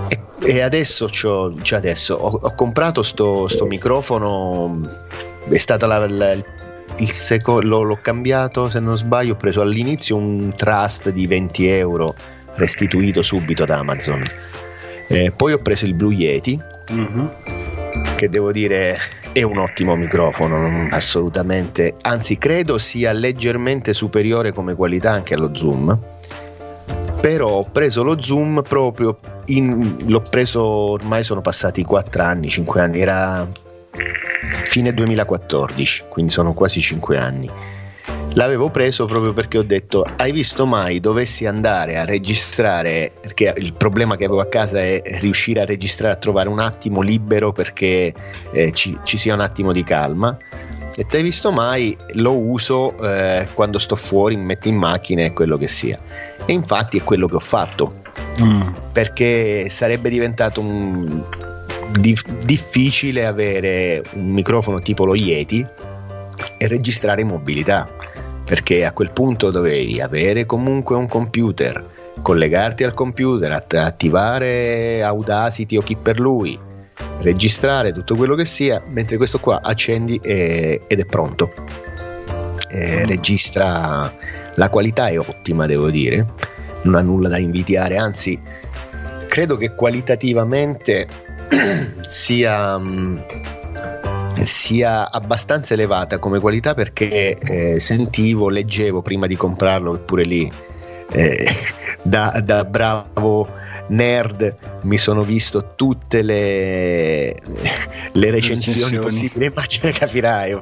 e, e adesso, c'ho, cioè adesso ho, ho comprato sto, sto microfono, è stata la... la Il seco- l'ho, l'ho cambiato, se non sbaglio, ho preso all'inizio un trust di venti euro restituito subito da Amazon, eh, poi ho preso il Blue Yeti, mm-hmm. che devo dire è un ottimo microfono, assolutamente, anzi credo sia leggermente superiore come qualità anche allo Zoom, però ho preso lo Zoom proprio in, l'ho preso, ormai sono passati quattro anni, cinque anni, era fine duemilaquattordici, quindi sono quasi cinque anni. L'avevo preso proprio perché ho detto: hai visto mai dovessi andare a registrare, perché il problema che avevo a casa è riuscire a registrare, a trovare un attimo libero perché eh, ci, ci sia un attimo di calma, e hai visto mai lo uso eh, quando sto fuori, mi metto in macchina e quello che sia, e infatti è quello che ho fatto, mm. perché sarebbe diventato un difficile avere un microfono tipo lo Yeti e registrare in mobilità, perché a quel punto dovevi avere comunque un computer, collegarti al computer, att- attivare Audacity o chi per lui, registrare tutto quello che sia, mentre questo qua accendi e- ed è pronto, e registra, la qualità è ottima, devo dire, non ha nulla da invidiare, anzi credo che qualitativamente sia, sia abbastanza elevata come qualità, perché eh, sentivo, leggevo prima di comprarlo, oppure lì eh, da, da bravo nerd mi sono visto tutte le, le recensioni possibili, immagino, capirai,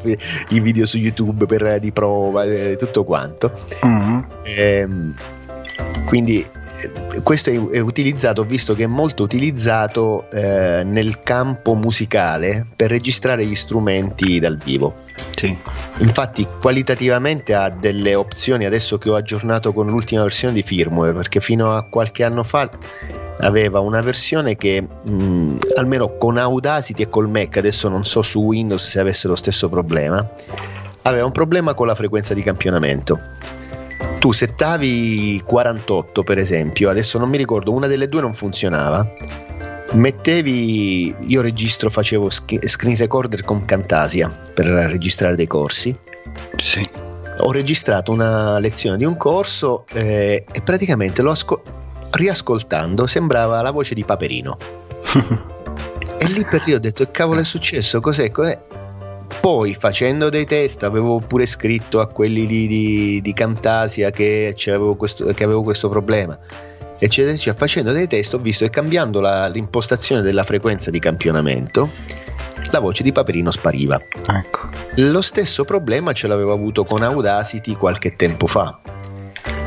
i video su YouTube per, di prova, eh, tutto quanto, mm-hmm. eh, quindi questo è utilizzato, ho visto che è molto utilizzato eh, nel campo musicale per registrare gli strumenti dal vivo. Sì. Infatti qualitativamente ha delle opzioni, adesso che ho aggiornato con l'ultima versione di firmware, perché fino a qualche anno fa aveva una versione che mh, almeno con Audacity e col Mac, adesso non so su Windows se avesse lo stesso problema, aveva un problema con la frequenza di campionamento. Tu settavi quarantotto per esempio, adesso non mi ricordo, una delle due non funzionava, mettevi, io registro, facevo screen recorder con Camtasia per registrare dei corsi, sì. Ho registrato una lezione di un corso eh, e praticamente lo asco- riascoltando sembrava la voce di Paperino e lì per lì ho detto: cavolo, è successo, cos'è, cos'è? Poi facendo dei test, avevo pure scritto a quelli lì di, di Camtasia che, c'avevo questo, che avevo questo problema, eccetera, eccetera. Facendo dei test ho visto che cambiando la, l'impostazione della frequenza di campionamento la voce di Paperino spariva. Ecco. Lo stesso problema ce l'avevo avuto con Audacity qualche tempo fa,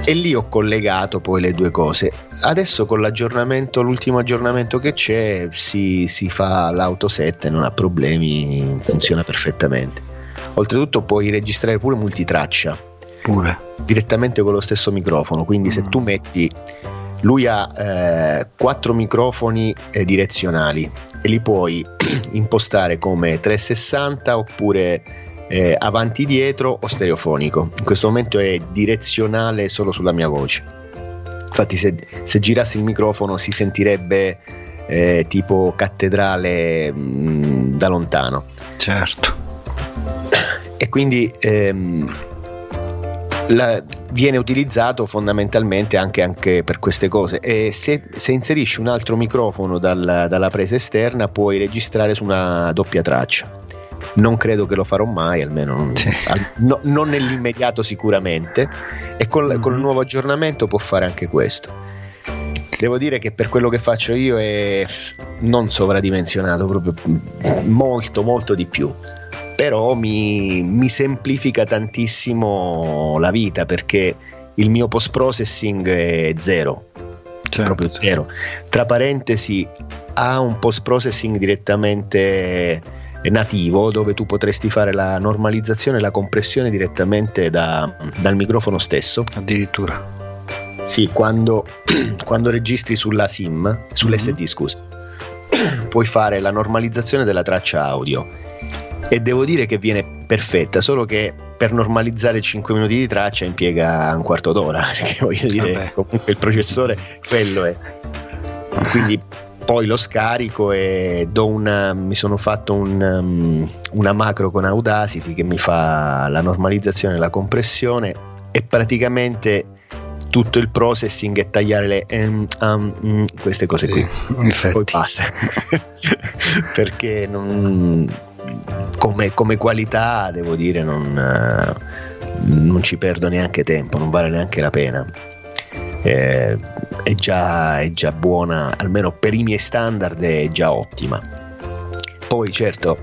e lì ho collegato poi le due cose. Adesso con l'aggiornamento, l'ultimo aggiornamento che c'è, si, si fa l'autoset e non ha problemi, funziona perfettamente. Oltretutto puoi registrare pure multitraccia pure direttamente con lo stesso microfono, quindi mm. se tu metti, lui ha eh, quattro microfoni eh, direzionali e li puoi impostare come trecentosessanta oppure eh, avanti dietro o stereofonico. In questo momento è direzionale solo sulla mia voce, infatti se, se girassi il microfono si sentirebbe eh, tipo cattedrale mh, da lontano. Certo. E quindi ehm, la, viene utilizzato fondamentalmente anche, anche per queste cose. E se, se inserisci un altro microfono dal, dalla presa esterna, puoi registrare su una doppia traccia. Non credo che lo farò mai, almeno non, sì. al, no, non nell'immediato sicuramente, e col, mm-hmm. con il nuovo aggiornamento può fare anche questo. Devo dire che per quello che faccio io è non sovradimensionato, proprio molto molto di più, però mi, mi semplifica tantissimo la vita, perché il mio post processing è zero, certo. proprio zero. Tra parentesi, ha un post processing direttamente nativo, dove tu potresti fare la normalizzazione e la compressione direttamente da, dal microfono stesso. Addirittura. Sì, quando, quando registri sulla SIM, sull'esse di, mm-hmm. scusa, puoi fare la normalizzazione della traccia audio, e devo dire che viene perfetta, solo che per normalizzare cinque minuti di traccia impiega un quarto d'ora, perché voglio dire, vabbè. comunque il processore quello è. Quindi poi lo scarico e do una, mi sono fatto un, um, una macro con Audacity che mi fa la normalizzazione e la compressione, e praticamente tutto il processing e tagliare le um, um, um, queste cose qui, sì, poi passa. Perché non, come, come qualità devo dire non, non ci perdo neanche tempo, non vale neanche la pena, eh, è, già, è già buona, almeno per i miei standard è già ottima. Poi certo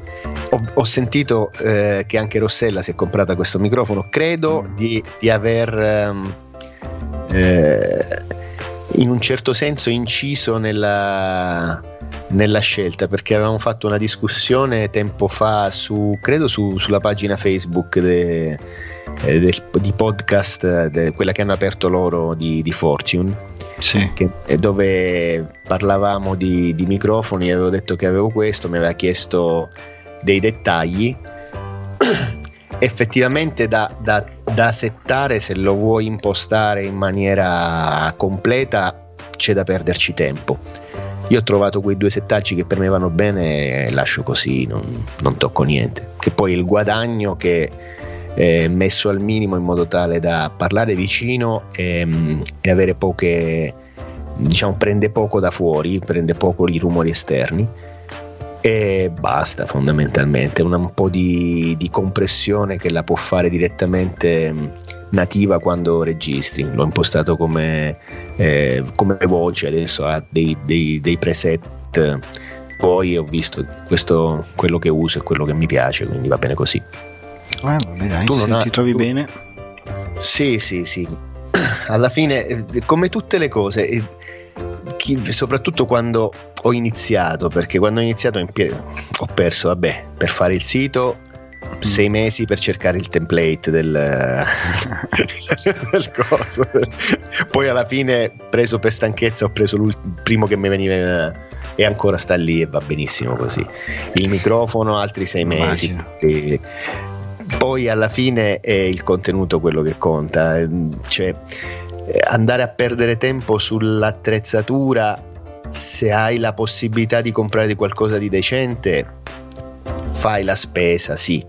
ho, ho sentito eh, che anche Rossella si è comprata questo microfono, credo di, di aver um, Eh, in un certo senso inciso nella, nella scelta, perché avevamo fatto una discussione tempo fa su, credo su, sulla pagina Facebook de, eh, del, di podcast, de, quella che hanno aperto loro di, di Fortune, sì. che, dove parlavamo di, di microfoni. Avevo detto che avevo questo, mi aveva chiesto dei dettagli. Effettivamente da, da, da settare, se lo vuoi impostare in maniera completa, c'è da perderci tempo. Io ho trovato quei due settaggi che per me vanno bene e lascio così, non, non tocco niente. Che poi il guadagno che è messo al minimo in modo tale da parlare vicino e, e avere poche, diciamo, prende poco da fuori, prende poco i rumori esterni. E basta, fondamentalmente una, un po' di, di compressione che la può fare direttamente nativa quando registri. L'ho impostato come, eh, come voce, adesso ha dei, dei, dei preset, poi ho visto questo, quello che uso e quello che mi piace, quindi va bene così. Ah, vabbè, dai, tu non ti trovi tu... bene? Sì, sì, sì, alla fine come tutte le cose. Chi, soprattutto quando ho iniziato, perché quando ho iniziato impie- ho perso, vabbè, per fare il sito sei mesi per cercare il template del, del coso. Poi alla fine, preso per stanchezza, ho preso il primo che mi veniva e ancora sta lì e va benissimo così. Il microfono altri sei mesi. E poi alla fine è il contenuto quello che conta, cioè andare a perdere tempo sull'attrezzatura, se hai la possibilità di comprare qualcosa di decente fai la spesa, sì,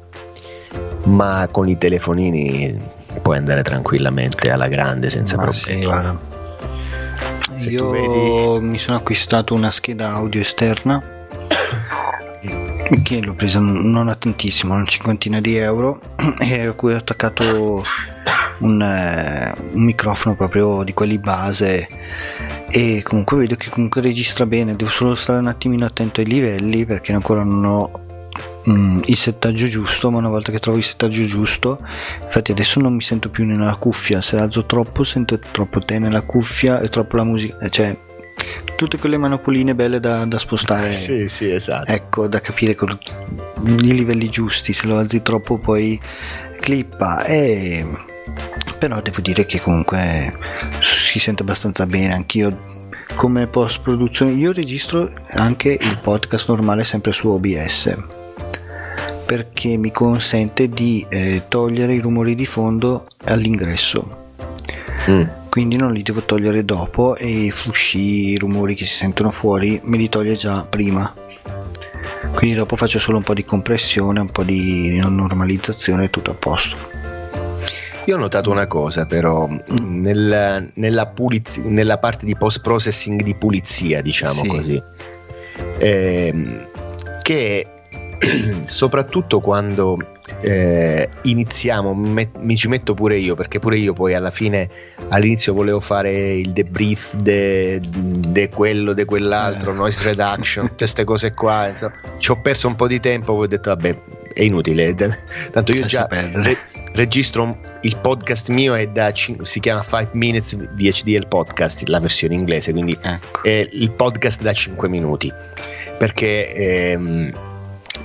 ma con i telefonini puoi andare tranquillamente alla grande senza ma problemi. Sì, guarda. Io vedi... mi sono acquistato una scheda audio esterna che l'ho presa non a tantissimo, una cinquantina di euro, e a cui ho attaccato Un, eh, un microfono proprio di quelli base, e comunque vedo che comunque registra bene. Devo solo stare un attimino attento ai livelli, perché ancora non ho mm, il settaggio giusto, ma una volta che trovo il settaggio giusto, infatti adesso non mi sento più nella cuffia, se alzo troppo sento troppo te nella cuffia e troppo la musica, cioè tutte quelle manopoline belle da, da spostare. Sì, sì, esatto. Ecco, da capire con i livelli giusti, se lo alzi troppo poi clippa. E però devo dire che comunque si sente abbastanza bene. Anch'io come post produzione, io registro anche il podcast normale sempre su O B S, perché mi consente di eh, togliere i rumori di fondo all'ingresso. Mm. Quindi non li devo togliere dopo, e frusci, i rumori che si sentono fuori me li toglie già prima, quindi dopo faccio solo un po' di compressione, un po' di normalizzazione e tutto a posto. Io ho notato una cosa però, mm. nel, nella, puliz- nella parte di post processing, di pulizia, diciamo, sì, così, eh, che soprattutto quando eh, iniziamo, me, mi ci metto pure io, perché pure io poi alla fine, all'inizio volevo fare il debrief de, de quello, de quell'altro, eh. noise reduction, tutte queste cose qua, insomma, ci ho perso un po' di tempo, poi ho detto vabbè, è inutile, tanto io già re, registro il podcast mio, è da si chiama five minutes V H D L podcast, la versione inglese, quindi ecco, è il podcast da cinque minuti, perché ehm,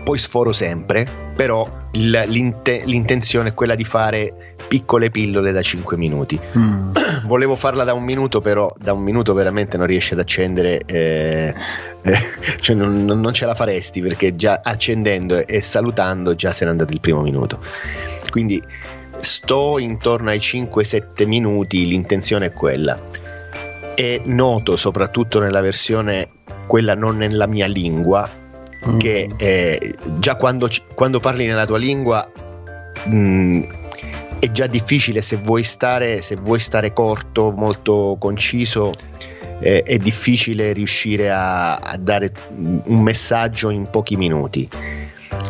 poi sforo sempre, però l'inte- l'intenzione è quella di fare piccole pillole da cinque minuti. Mm. Volevo farla da un minuto, però da un minuto veramente non riesci ad accendere, eh, eh, cioè non, non ce la faresti, perché già accendendo e salutando già se n'è andato il primo minuto. Quindi sto intorno ai cinque sette minuti, l'intenzione è quella. E noto soprattutto nella versione, quella non nella mia lingua, che eh, già quando, quando parli nella tua lingua mh, è già difficile, se vuoi stare, se vuoi stare corto, molto conciso, eh, è difficile riuscire a, a dare un messaggio in pochi minuti.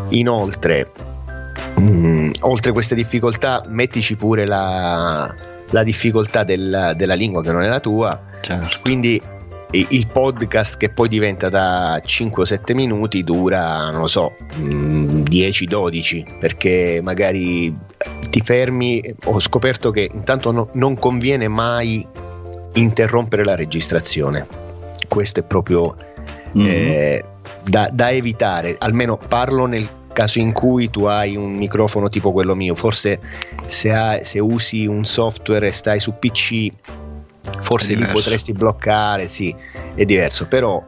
Inoltre, mh, oltre queste difficoltà, mettici pure la, la difficoltà della, della lingua che non è la tua, certo. Quindi il podcast, che poi diventa da cinque o sette minuti, dura, non lo so, dieci dodici, perché magari ti fermi. Ho scoperto che intanto no, non conviene mai interrompere la registrazione, questo è proprio mm-hmm. eh, da, da evitare, almeno parlo nel caso in cui tu hai un microfono tipo quello mio. Forse se, hai, se usi un software e stai su P C, forse li potresti bloccare, sì, è diverso, però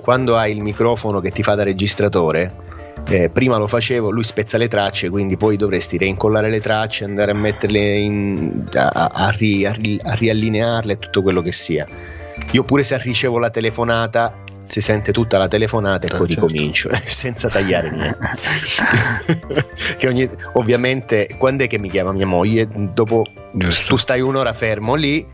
quando hai il microfono che ti fa da registratore, eh, prima lo facevo, lui spezza le tracce, quindi poi dovresti reincollare le tracce, andare a metterle in, a, a, ri, a, ri, a riallinearle, tutto quello che sia. Io pure se ricevo la telefonata, si sente tutta la telefonata e ah, poi certo. ricomincio senza tagliare niente. Che ogni, ovviamente, quando è che mi chiama mia moglie? Dopo Giusto. Tu stai un'ora fermo lì,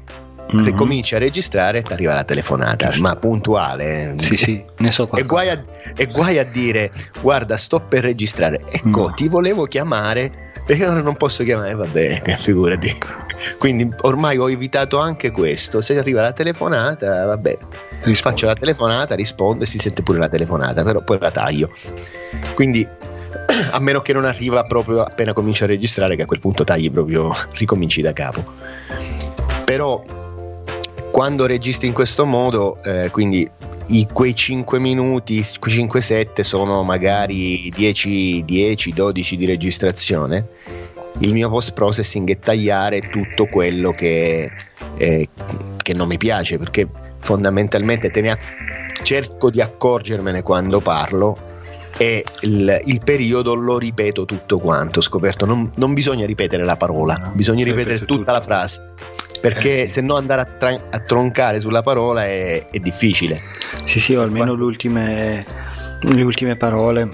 mm-hmm. ricominci a registrare e ti arriva la telefonata, Giusto. Ma puntuale. Sì, sì, ne so qualcosa. E guai a, e guai a dire guarda, sto per registrare, ecco, no. ti volevo chiamare, perché ora non posso chiamare, vabbè, figurati. Quindi ormai ho evitato anche questo. Se arriva la telefonata, vabbè, rispondo. Faccio la telefonata, rispondo e si sente pure la telefonata, però poi la taglio. Quindi a meno che non arriva proprio appena comincio a registrare, che a quel punto tagli proprio, ricominci da capo. Però quando registri in questo modo, eh, quindi i, quei cinque minuti, quei cinque sette sono magari dieci dodici di registrazione. Il mio post processing è tagliare tutto quello che, eh, che non mi piace, perché fondamentalmente te ne acc- cerco di accorgermene quando parlo, e il, il periodo lo ripeto tutto quanto. Ho scoperto non, non bisogna ripetere la parola, no, bisogna ripetere tutta tutto. La frase, perché eh sì. se no andare a, tra- a troncare sulla parola è, è difficile. Sì sì, o almeno le ultime, le ultime parole,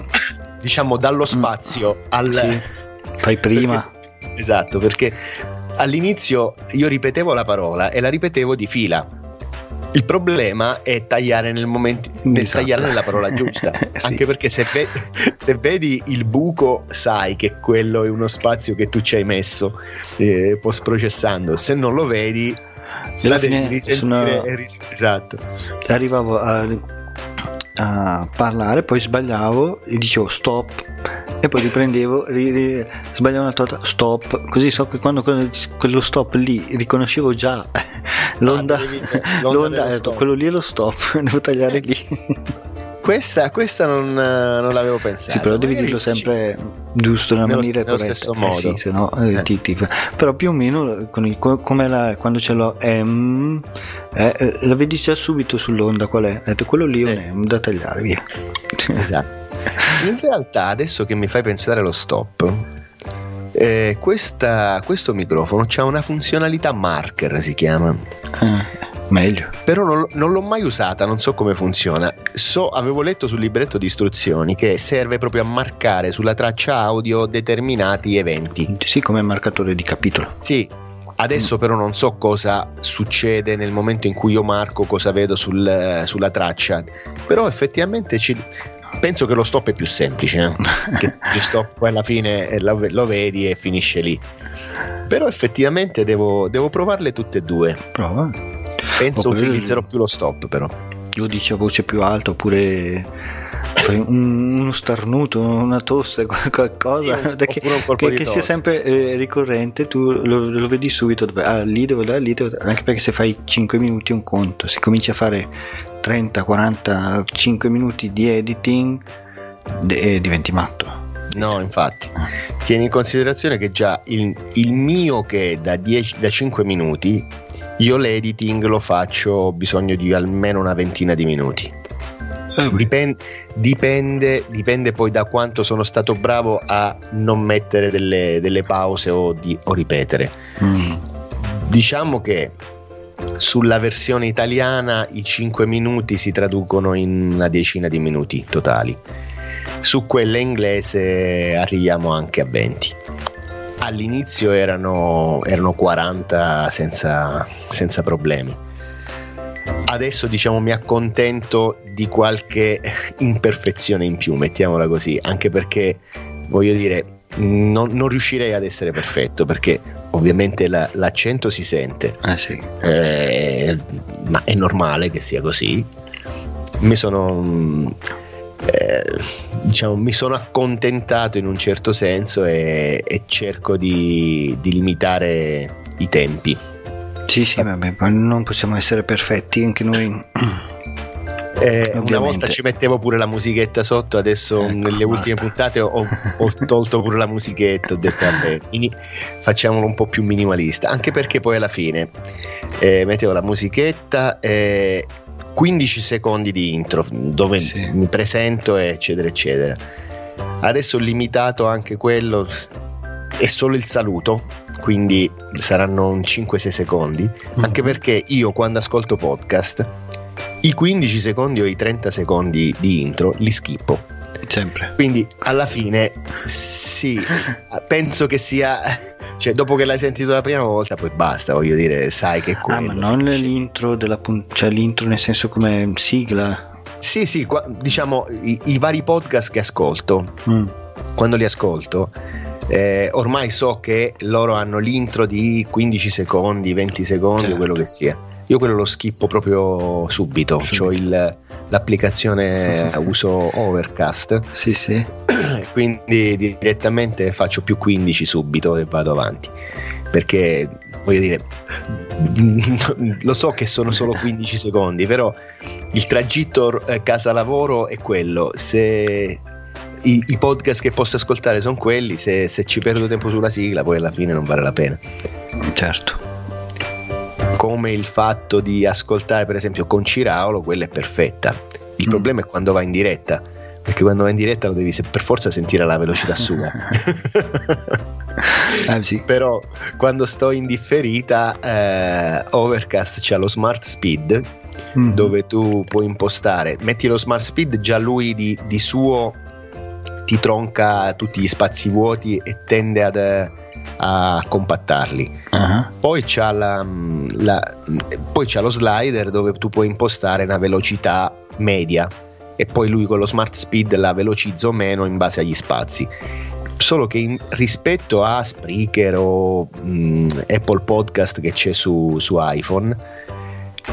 diciamo, dallo spazio mm. al sì. fai prima, perché, esatto, perché all'inizio io ripetevo la parola e la ripetevo di fila. Il problema è tagliare nel momento, nel esatto. tagliare nella parola giusta, sì. anche perché se, ve- se vedi il buco sai che quello è uno spazio che tu ci hai messo, eh, post processando. Se non lo vedi, la devi risentire sono... e ris- esatto. Arrivavo a, a parlare, poi sbagliavo e dicevo stop, e poi riprendevo, ri- ri- sbagliavo una torta, stop, così so che quando quello stop lì riconoscevo già l'onda, ah, devi, l'onda, l'onda è, quello lì è lo stop, devo tagliare lì. Questa, questa non, non l'avevo pensato. Sì, però devi dirlo sempre giusto, nella nello, maniera nello corretta. Stesso modo. Eh sì, sennò, eh, eh. Ti, ti, però più o meno con il, come la, quando ce l'ho M, eh, la vedi già subito sull'onda qual è. Ho detto quello lì è sì. un M da tagliare, via. Esatto. In realtà, adesso che mi fai pensare allo stop, eh, questa, questo microfono c'ha una funzionalità marker, si chiama. Ah. Meglio. Però non, non l'ho mai usata, non so come funziona. So, avevo letto sul libretto di istruzioni che serve proprio a marcare sulla traccia audio determinati eventi. Sì, come marcatore di capitolo. Sì. Adesso però non so cosa succede nel momento in cui io marco, cosa vedo sul, sulla traccia. Però effettivamente ci, penso che lo stop è più semplice, eh? Che lo stop poi alla fine lo, lo vedi e finisce lì. Però effettivamente devo, devo provarle tutte e due. Prova. Penso oppure utilizzerò più lo stop, però io dice a voce più alta, oppure un, uno starnuto, una tosse, qualcosa sì, perché, che, che sia sempre eh, ricorrente. Tu lo, lo vedi subito, ah, lì devo andare, lì devo andare. Anche perché se fai cinque minuti è un conto, se cominci a fare trenta, quaranta, cinque minuti di editing de- diventi matto. No, infatti, tieni in considerazione che già il, il mio che è da, dieci, da cinque minuti, io l'editing lo faccio, ho bisogno di almeno una ventina di minuti. Dipende, dipende, dipende poi da quanto sono stato bravo a non mettere delle, delle pause o, di, o ripetere. Mm. Diciamo che sulla versione italiana i cinque minuti si traducono in una decina di minuti totali. Su quella inglese arriviamo anche a venti. All'inizio erano, erano quaranta senza, senza problemi. Adesso diciamo mi accontento di qualche imperfezione in più, mettiamola così, anche perché voglio dire non, non riuscirei ad essere perfetto, perché ovviamente la, l'accento si sente. Ah, sì. Eh, ma è normale che sia così. Mi sono... Eh, diciamo mi sono accontentato in un certo senso e, e cerco di, di limitare i tempi. Sì sì, vabbè, non possiamo essere perfetti anche noi. Eh, una volta ci mettevo pure la musichetta sotto, adesso ecco, nelle basta. Ultime puntate ho, ho tolto pure la musichetta, ho detto vabbè, facciamolo un po' più minimalista, anche perché poi alla fine eh, mettevo la musichetta e quindici secondi di intro dove sì. mi presento eccetera eccetera. Adesso ho limitato anche quello, è solo il saluto, quindi saranno un cinque sei secondi. Mm-hmm. Anche perché io quando ascolto podcast i quindici secondi o i trenta secondi di intro li schippo sempre, quindi alla fine sì, penso che sia, cioè dopo che l'hai sentito la prima volta poi basta, voglio dire, sai che quello. Ah, ma non l'intro della pun- cioè l'intro nel senso come sigla. Sì sì, qua, diciamo i, i vari podcast che ascolto, mm. quando li ascolto eh, ormai so che loro hanno l'intro di quindici secondi, venti secondi, certo. quello che sia. Io quello lo schippo proprio subito, subito. C'ho il, l'applicazione uso Overcast. Sì, sì. Quindi direttamente faccio più quindici subito e vado avanti. Perché voglio dire, lo so che sono solo quindici secondi, però il tragitto casa-lavoro è quello. Se i, i podcast che posso ascoltare sono quelli, se, se ci perdo tempo sulla sigla, poi alla fine non vale la pena. Certo. Come il fatto di ascoltare per esempio con Ciraolo, quella è perfetta. Il mm. problema è quando va in diretta, perché quando va in diretta lo devi se- per forza sentire alla velocità sua. Ah, sì. Però quando sto in differita eh, Overcast c'ha lo smart speed, mm. dove tu puoi impostare, metti lo smart speed, già lui di, di suo ti tronca tutti gli spazi vuoti e tende ad a compattarli. Uh-huh. Poi c'ha la, la, poi c'ha lo slider dove tu puoi impostare una velocità media e poi lui con lo smart speed la velocizza o meno in base agli spazi. Solo che in, rispetto a Spreaker o mh, Apple Podcast che c'è su, su iPhone,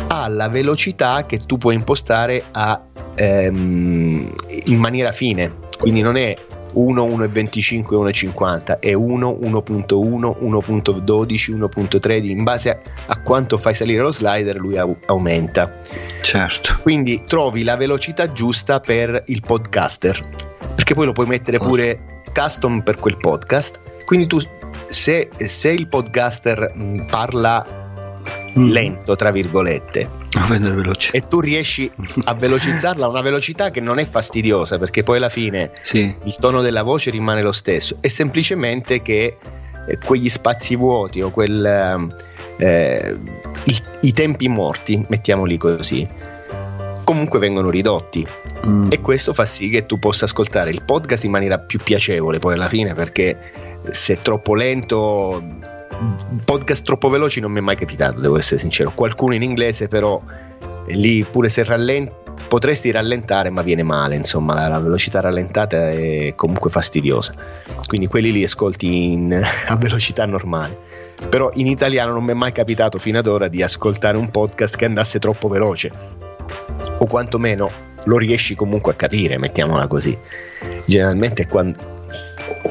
ha la velocità che tu puoi impostare a, ehm, in maniera fine, quindi non è uno, uno virgola venticinque, uno virgola cinquanta, è uno, uno virgola uno, uno virgola dodici, uno virgola tredici, in base a, a quanto fai salire lo slider lui au- aumenta. Certo. Quindi trovi la velocità giusta per il podcaster, perché poi lo puoi mettere pure oh. custom per quel podcast, quindi tu se, se il podcaster mh, parla mm. lento tra virgolette a vendere veloce, e tu riesci a velocizzarla a una velocità che non è fastidiosa, perché poi alla fine sì. il tono della voce rimane lo stesso, è semplicemente che quegli spazi vuoti o quel, eh, i, i tempi morti, mettiamoli così, comunque vengono ridotti, mm. e questo fa sì che tu possa ascoltare il podcast in maniera più piacevole poi alla fine, perché se è troppo lento, podcast troppo veloci non mi è mai capitato, devo essere sincero, qualcuno in inglese però lì pure se rallenti potresti rallentare ma viene male, insomma la, la velocità rallentata è comunque fastidiosa, quindi quelli li ascolti in, a velocità normale. Però in italiano non mi è mai capitato fino ad ora di ascoltare un podcast che andasse troppo veloce, o quantomeno lo riesci comunque a capire, mettiamola così. Generalmente quando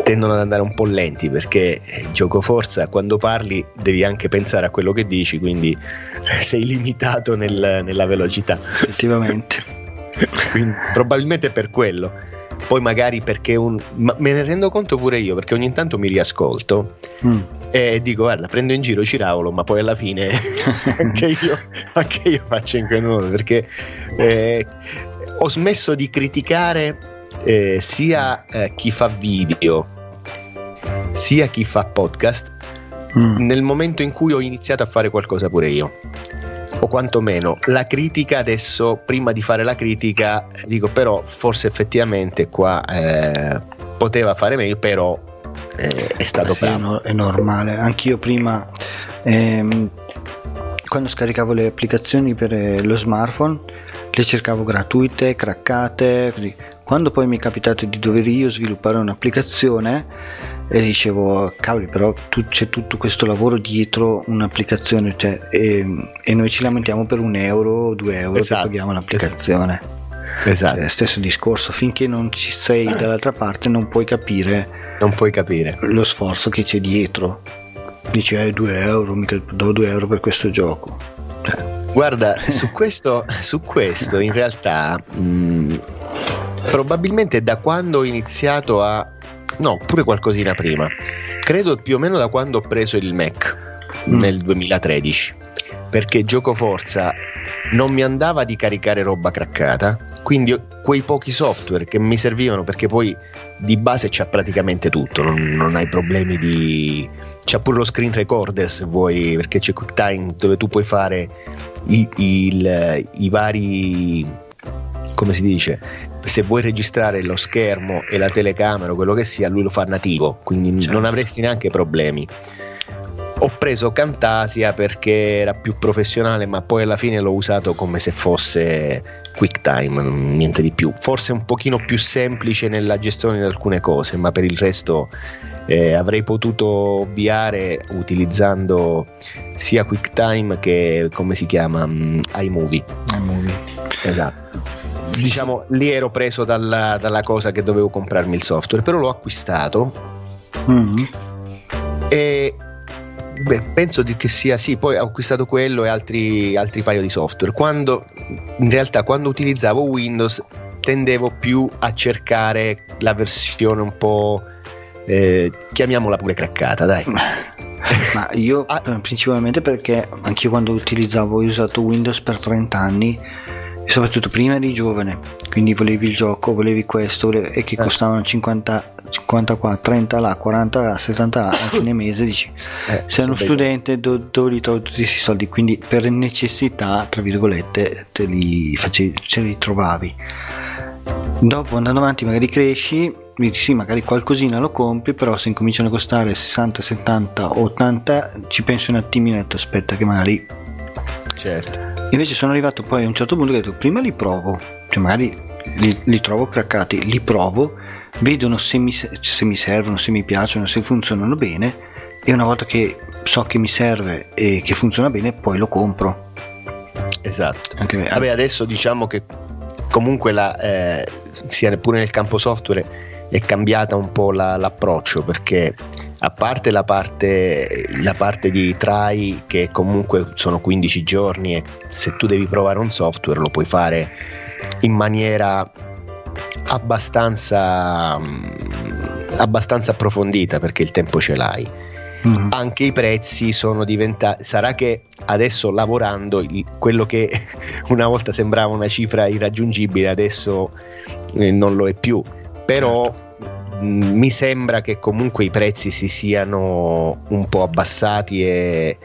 tendono ad andare un po' lenti, perché gioco forza, quando parli devi anche pensare a quello che dici, quindi sei limitato nel, nella velocità, effettivamente. Quindi, probabilmente per quello. Poi magari perché un, ma me ne rendo conto pure io, perché ogni tanto mi riascolto mm. e dico guarda, prendo in giro Ciraolo, ma poi alla fine anche, io, anche io faccio in quel modo, perché eh, ho smesso di criticare eh, sia eh, chi fa video sia chi fa podcast mm. nel momento in cui ho iniziato a fare qualcosa pure io, o quantomeno la critica adesso, prima di fare la critica dico però forse effettivamente qua eh, poteva fare meglio, però eh, è stato sì, bravo. È normale, anch'io prima ehm, quando scaricavo le applicazioni per lo smartphone le cercavo gratuite, craccate, così. Quando poi mi è capitato di dover io sviluppare un'applicazione e dicevo cavoli, però tu, c'è tutto questo lavoro dietro un'applicazione, cioè, e, e noi ci lamentiamo per un euro o due euro esatto, che paghiamo l'applicazione esatto. Stesso discorso, finché non ci sei dall'altra parte non puoi capire non puoi capire lo sforzo che c'è dietro, dici eh due euro, mica do due euro per questo gioco. Guarda, su questo su questo in realtà mh, probabilmente da quando ho iniziato a no, pure qualcosina prima, credo più o meno da quando ho preso il Mac mm. nel duemilatredici, perché gioco forza non mi andava di caricare roba craccata, quindi quei pochi software che mi servivano, perché poi di base c'ha praticamente tutto, non, non hai problemi di... c'ha pure lo screen recorder se vuoi, perché c'è QuickTime dove tu puoi fare i, il, i vari... come si dice, se vuoi registrare lo schermo e la telecamera o quello che sia, lui lo fa nativo, quindi certo. non avresti neanche problemi. Ho preso Camtasia perché era più professionale, ma poi alla fine l'ho usato come se fosse QuickTime, niente di più, forse un pochino più semplice nella gestione di alcune cose, ma per il resto eh, avrei potuto ovviare utilizzando sia QuickTime che come si chiama iMovie. iMovie. Esatto. Diciamo lì ero preso dalla, dalla cosa che dovevo comprarmi il software, però l'ho acquistato mm-hmm. e beh, penso di che sia sì, poi ho acquistato quello e altri, altri paio di software. Quando in realtà quando utilizzavo Windows tendevo più a cercare la versione un po' eh, chiamiamola pure craccata, dai. Ma io ah. principalmente perché anch'io quando utilizzavo, ho usato Windows per trenta anni, soprattutto prima eri giovane, quindi volevi il gioco, volevi questo, volevi, e che eh. costavano cinquanta, cinquanta qua, trenta là, quaranta là, settanta là, a fine mese dici eh, sei uno studente, do, dove li trovi tutti questi soldi, quindi per necessità tra virgolette te li facevi, ce li trovavi. Dopo andando avanti magari cresci, quindi sì, magari qualcosina lo compri, però se incominciano a costare sessanta, settanta, ottanta ci pensi un attimino e ti aspetta che magari certo. Invece sono arrivato poi a un certo punto che ho detto prima li provo, cioè magari li, li trovo craccati, li provo, vedono se mi, se mi servono, se mi piacciono, se funzionano bene, e una volta che so che mi serve e che funziona bene poi lo compro. Esatto. Anche, vabbè, adesso diciamo che comunque la, eh, sia pure nel campo software è cambiata un po' la, l'approccio, perché a parte la parte la parte di try, che comunque sono quindici giorni, e se tu devi provare un software lo puoi fare in maniera abbastanza abbastanza approfondita, perché il tempo ce l'hai. mm-hmm. anche i prezzi sono diventati, sarà che adesso lavorando quello che una volta sembrava una cifra irraggiungibile adesso eh, non lo è più, però mh, mi sembra che comunque i prezzi si siano un po' abbassati e,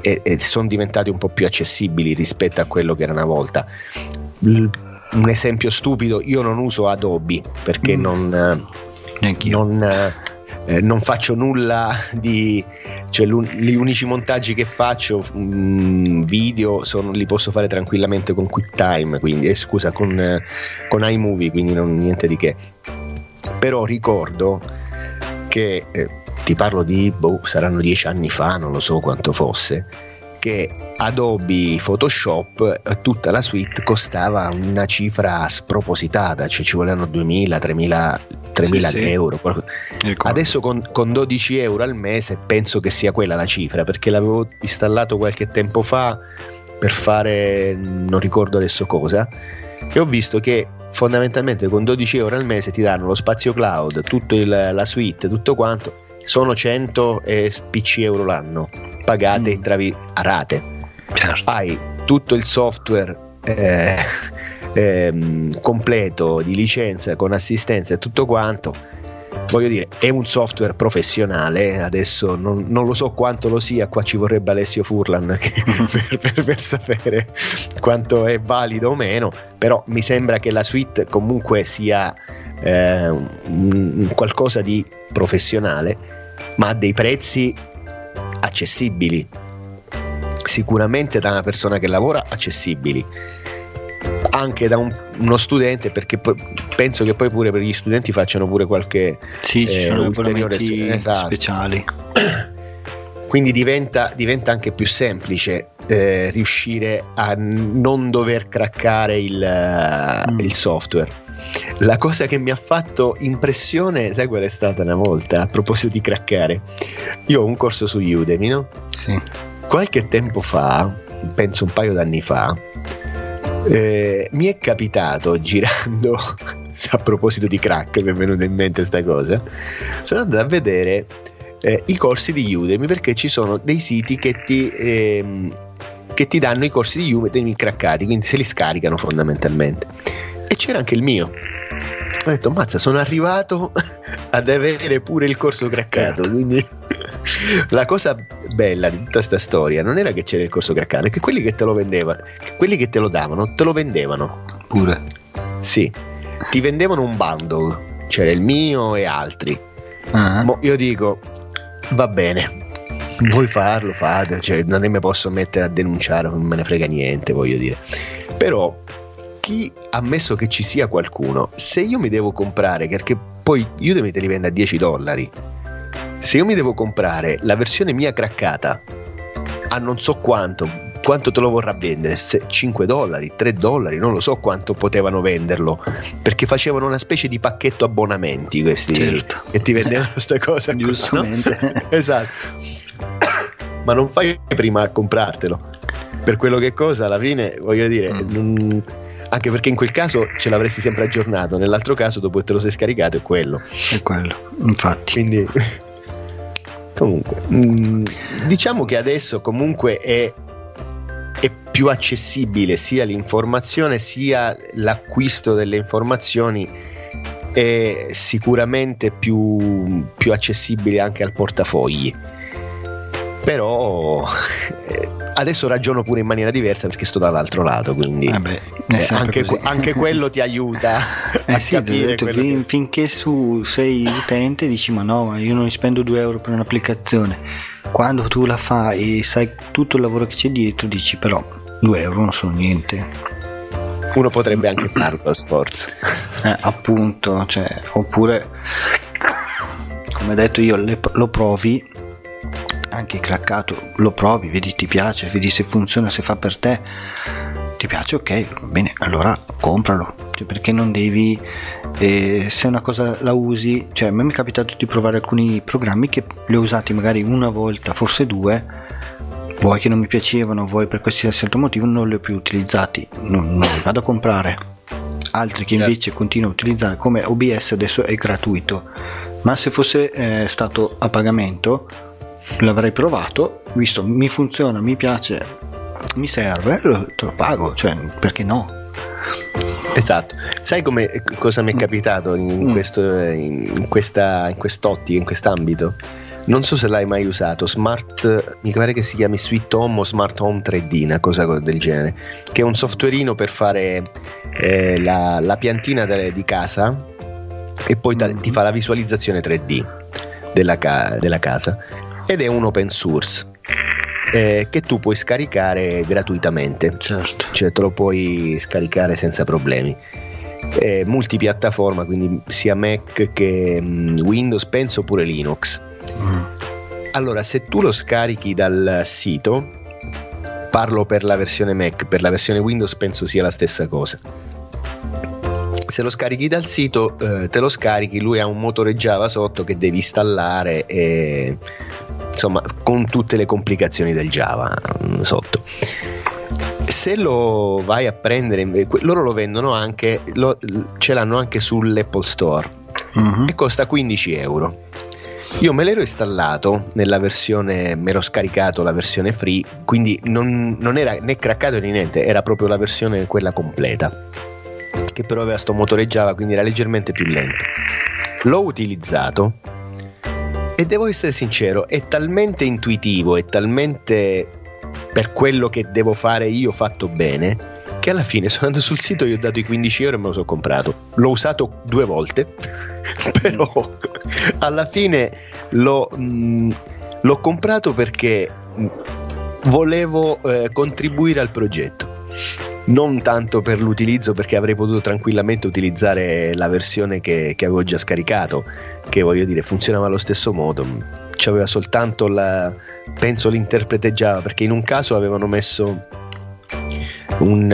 e, e sono diventati un po' più accessibili rispetto a quello che era una volta. L- un esempio stupido, io non uso Adobe perché mm. non, non, eh, non faccio nulla di, cioè gli unici montaggi che faccio mh, video sono, li posso fare tranquillamente con QuickTime, quindi eh, scusa con, eh, con iMovie, quindi non, niente di che. Però ricordo che eh, ti parlo di boh, saranno dieci anni fa, non lo so quanto fosse, che Adobe Photoshop tutta la suite costava una cifra spropositata, cioè ci volevano duemila, tremila, tremila sì, euro. Adesso con, con dodici euro al mese penso che sia quella la cifra, perché l'avevo installato qualche tempo fa per fare non ricordo adesso cosa, e ho visto che fondamentalmente con dodici euro al mese ti danno lo spazio cloud, tutta la suite, tutto quanto. Sono cento e spicci euro l'anno pagate mm. travi- a rate. Certo. Hai tutto il software eh, eh, completo di licenza con assistenza e tutto quanto. Voglio dire, è un software professionale. Adesso non, non lo so quanto lo sia. Qua ci vorrebbe Alessio Furlan che, per, per, per sapere quanto è valido o meno. Però mi sembra che la suite comunque sia eh, un, qualcosa di professionale, ma a dei prezzi accessibili. Sicuramente da una persona che lavora accessibili, anche da un, uno studente, perché poi, penso che poi pure per gli studenti facciano pure qualche sì, eh, ci sono ulteriore esatto. speciali, quindi diventa, diventa anche più semplice eh, riuscire a non dover craccare il, mm. il software. La cosa che mi ha fatto impressione, sai qual è stata una volta, a proposito di craccare? Io ho un corso su Udemy, no? Sì. Qualche tempo fa, penso un paio d'anni fa, Eh, mi è capitato girando a proposito di crack, mi è venuta in mente sta cosa, sono andato a vedere eh, i corsi di Udemy, perché ci sono dei siti che ti eh, che ti danno i corsi di Udemy craccati, quindi se li scaricano fondamentalmente, e c'era anche il mio. Ho detto mazza, sono arrivato ad avere pure il corso craccato, quindi la cosa bella di tutta questa storia non era che c'era il corso craccato, è che quelli che te lo vendevano, quelli che te lo davano, te lo vendevano pure. Sì, ti vendevano un bundle, c'era il mio e altri. Uh-huh. Mo io dico va bene, vuoi farlo, fate, cioè non mi posso mettere a denunciare, non me ne frega niente, voglio dire. Però chi, ammesso che ci sia qualcuno, se io mi devo comprare, perché poi Udemy te li vende a dieci dollari, se io mi devo comprare la versione mia craccata a non so quanto, quanto te lo vorrà vendere, se cinque dollari, tre dollari, non lo so quanto potevano venderlo, perché facevano una specie di pacchetto abbonamenti questi. Certo. E ti vendevano sta cosa giustamente qua, no? Esatto. Ma non fai prima a comprartelo per quello che cosa, alla fine voglio dire mm. non, anche perché in quel caso ce l'avresti sempre aggiornato, nell'altro caso dopo che te lo sei scaricato è quello è quello infatti. Quindi comunque mh, diciamo che adesso comunque è, è più accessibile sia l'informazione sia l'acquisto delle informazioni, è sicuramente più, più accessibile anche al portafogli. Però adesso ragiono pure in maniera diversa perché sto dall'altro lato, quindi eh beh, eh, anche, anche quello ti aiuta eh a sì, capire detto, fin, che... finché su sei utente dici ma no, ma io non spendo due euro per un'applicazione, quando tu la fai e sai tutto il lavoro che c'è dietro dici però due euro non sono niente. Uno potrebbe anche farlo a sforzo eh, appunto, cioè, oppure come detto io le, lo provi anche craccato, lo provi, vedi ti piace, vedi se funziona, se fa per te, ti piace, ok, va bene, allora compralo, cioè, perché non devi eh, se una cosa la usi, cioè a me mi è capitato di provare alcuni programmi che li ho usati magari una volta, forse due, vuoi che non mi piacevano, vuoi per qualsiasi altro motivo, non li ho più utilizzati, non, non li vado a comprare. Altri che invece continuo a utilizzare, come O B S adesso è gratuito, ma se fosse eh, stato a pagamento l'avrei provato, visto mi funziona, mi piace, mi serve, lo, lo pago, cioè perché no? Esatto, sai come, cosa mi è capitato in, mm. questo, in, questa, in quest'ottica, in quest'ambito? Non so se l'hai mai usato, Smart, mi pare che si chiami Sweet Home o Smart Home tre D, una cosa del genere, che è un softwareino per fare eh, la, la piantina de, di casa e poi ta, ti fa la visualizzazione tre D della, ca, della casa, ed è un open source eh, che tu puoi scaricare gratuitamente, certo. Cioè te lo puoi scaricare senza problemi. È multipiattaforma, quindi sia Mac che mh, Windows, penso pure Linux. Mm. Allora, se tu lo scarichi dal sito, parlo per la versione Mac, per la versione Windows penso sia la stessa cosa. Se lo scarichi dal sito, eh, te lo scarichi, lui ha un motore Java sotto che devi installare e, insomma, con tutte le complicazioni del Java mh, sotto. Se lo vai a prendere, loro lo vendono anche, lo, ce l'hanno anche sull'Apple Store, mm-hmm. e costa quindici euro. Io me l'ero installato nella versione, me l'ho scaricato la versione free, quindi non, non era né craccato né niente, era proprio la versione quella completa, che però aveva sto motore Java, quindi era leggermente più lento. L'ho utilizzato e devo essere sincero, è talmente intuitivo, è talmente per quello che devo fare io fatto bene, che alla fine sono andato sul sito, io ho dato i quindici euro e me lo sono comprato. L'ho usato due volte, però alla fine l'ho, mh, l'ho comprato perché volevo eh, contribuire al progetto, non tanto per l'utilizzo, perché avrei potuto tranquillamente utilizzare la versione che, che avevo già scaricato, che voglio dire funzionava allo stesso modo, c'aveva soltanto la, penso l'interprete Java, perché in un caso avevano messo un,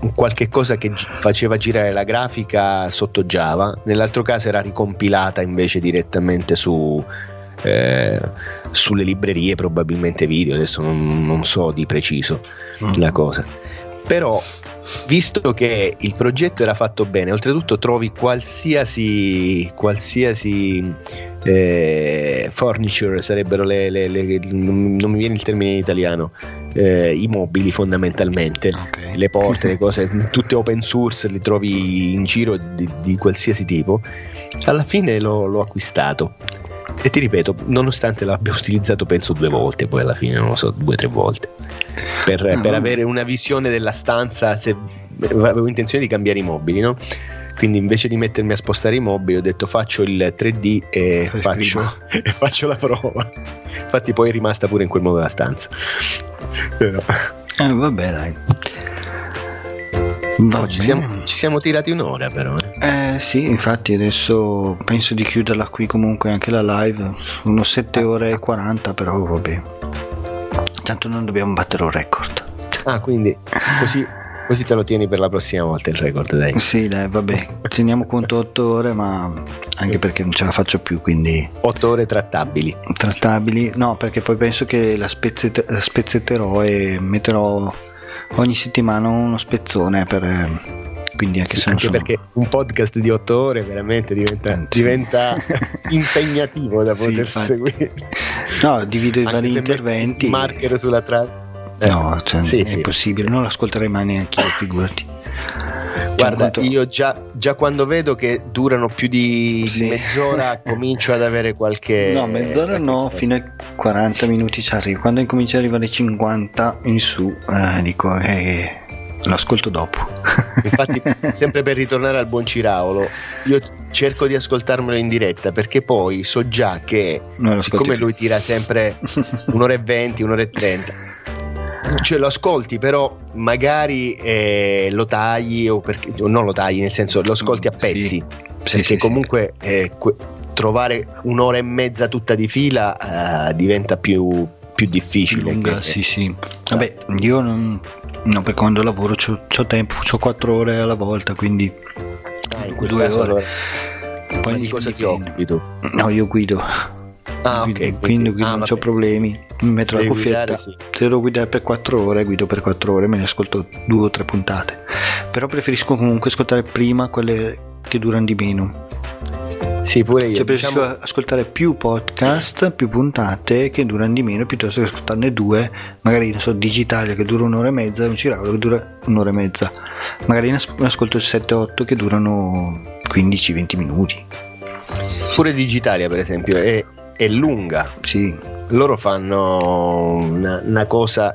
un qualche cosa che gi- faceva girare la grafica sotto Java, nell'altro caso era ricompilata invece direttamente su eh, sulle librerie, probabilmente video, adesso non, non so di preciso mm. la cosa, però visto che il progetto era fatto bene, oltretutto trovi qualsiasi qualsiasi eh, furniture, sarebbero le, le, le non mi viene il termine in italiano, eh, i mobili fondamentalmente, okay. Le porte, le cose, tutte open source, li trovi in giro di, di qualsiasi tipo. Alla fine l'ho, l'ho acquistato e ti ripeto, nonostante l'abbia utilizzato penso due volte, poi alla fine non lo so, due o tre volte per, no. per avere una visione della stanza, se avevo intenzione di cambiare i mobili, no? Quindi invece di mettermi a spostare i mobili ho detto faccio il tre D e, faccio, e faccio la prova, infatti poi è rimasta pure in quel modo la stanza. Però eh, vabbè dai, Va no, ci, siamo, ci siamo tirati un'ora però eh. eh sì, infatti adesso penso di chiuderla qui, comunque anche la live uno sette ore e quaranta, però vabbè, tanto non dobbiamo battere un record. Ah, quindi così, così te lo tieni per la prossima volta il record, dai. Sì dai, vabbè, teniamo conto otto ore, ma anche perché non ce la faccio più, quindi otto ore trattabili trattabili no, perché poi penso che la, spezzet- la spezzetterò e metterò ogni settimana uno spezzone per, quindi anche, sì, se non anche sono... perché un podcast di otto ore veramente diventa, sì. diventa impegnativo da poter sì, seguire. No, divido i anche vari interventi. Marker sulla traccia. Eh. No, cioè, sì, è sì, impossibile, sì. Non l'ascolterei mai neanche io, figurati. Guarda, quanto... io già, già quando vedo che durano più di sì. mezz'ora comincio ad avere qualche... No, mezz'ora qualche no, cosa. Fino ai quaranta minuti ci arrivo. Quando incomincio ad arrivare ai cinquanta in su, eh, dico, eh, lo ascolto dopo. Infatti, sempre per ritornare al buon Ciraolo, io cerco di ascoltarmelo in diretta, perché poi so già che, siccome lui tira sempre un'ora e venti, un'ora e trenta, cioè lo ascolti però magari eh, lo tagli o, perché, o non lo tagli, nel senso lo ascolti a pezzi, sì, perché sì, comunque sì. Eh, que- trovare un'ora e mezza tutta di fila eh, diventa più, più difficile. Lunga, che, sì, sì. Vabbè, io non, no, perché quando lavoro c'ho, c'ho tempo, c'ho quattro ore alla volta, quindi ah, due ore. Allora, poi di cosa ti occupi tu? No, io guido. Ah, guido, okay, quindi, quindi ah, non ho problemi, mi metto la cuffietta, sì. Se devo guidare per quattro ore guido per quattro ore, me ne ascolto due o tre puntate, però preferisco comunque ascoltare prima quelle che durano di meno. Sì, pure io. Cioè, preferisco diciamo... ascoltare più podcast, più puntate che durano di meno, piuttosto che ascoltarne due, magari non so, digitale che dura un'ora e mezza e un Ciraolo che dura un'ora e mezza. Magari ne ascolto sette otto che durano quindici venti minuti. Pure Digitalia, per esempio, è, è lunga. Sì. Loro fanno una, una cosa.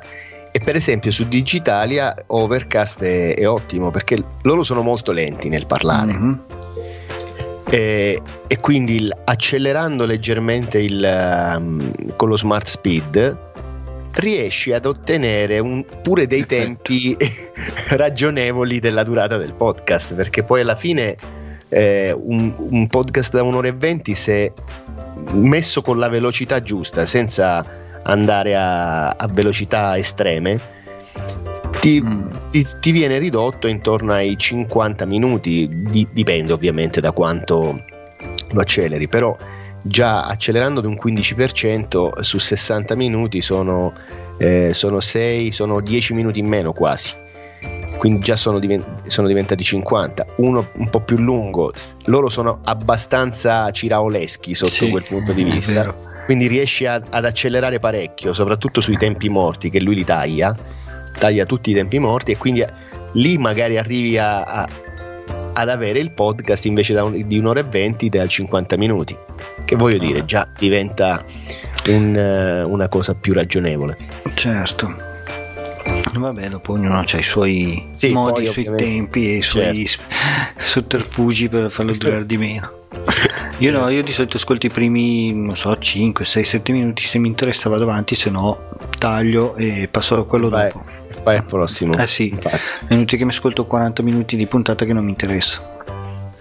E per esempio su Digitalia Overcast è, è ottimo, perché loro sono molto lenti nel parlare, mm-hmm. e, e quindi il, accelerando leggermente il, um, con lo smart speed riesci ad ottenere un, pure dei tempi ragionevoli della durata del podcast, perché poi alla fine eh, un, un podcast da un'ora e venti, se messo con la velocità giusta, senza andare a, a velocità estreme, ti, mm. ti, ti viene ridotto intorno ai cinquanta minuti, di, dipende ovviamente da quanto lo acceleri, però già accelerando di un quindici per cento su sessanta minuti sono, eh, sono sei, sono dieci minuti in meno quasi, quindi già sono, divent- sono diventati cinquanta. Uno un po' più lungo, loro sono abbastanza ciraoleschi sotto sì, quel punto di vista, quindi riesci a, ad accelerare parecchio, soprattutto sui tempi morti, che lui li taglia taglia tutti i tempi morti, e quindi a, lì magari arrivi a, a, ad avere il podcast invece da un, di un'ora e venti da cinquanta minuti, che voglio dire già diventa un, una cosa più ragionevole. Certo. Vabbè, dopo ognuno ha i suoi sì, modi, i suoi tempi e i suoi certo. sotterfugi per farlo durare di meno. Io no, io di solito ascolto i primi, non so, cinque, sei, sette minuti, se mi interessa vado avanti, se no taglio e passo a quello vai, dopo. Vai al prossimo. Eh sì, vai. È inutile che mi ascolto quaranta minuti di puntata che non mi interessa.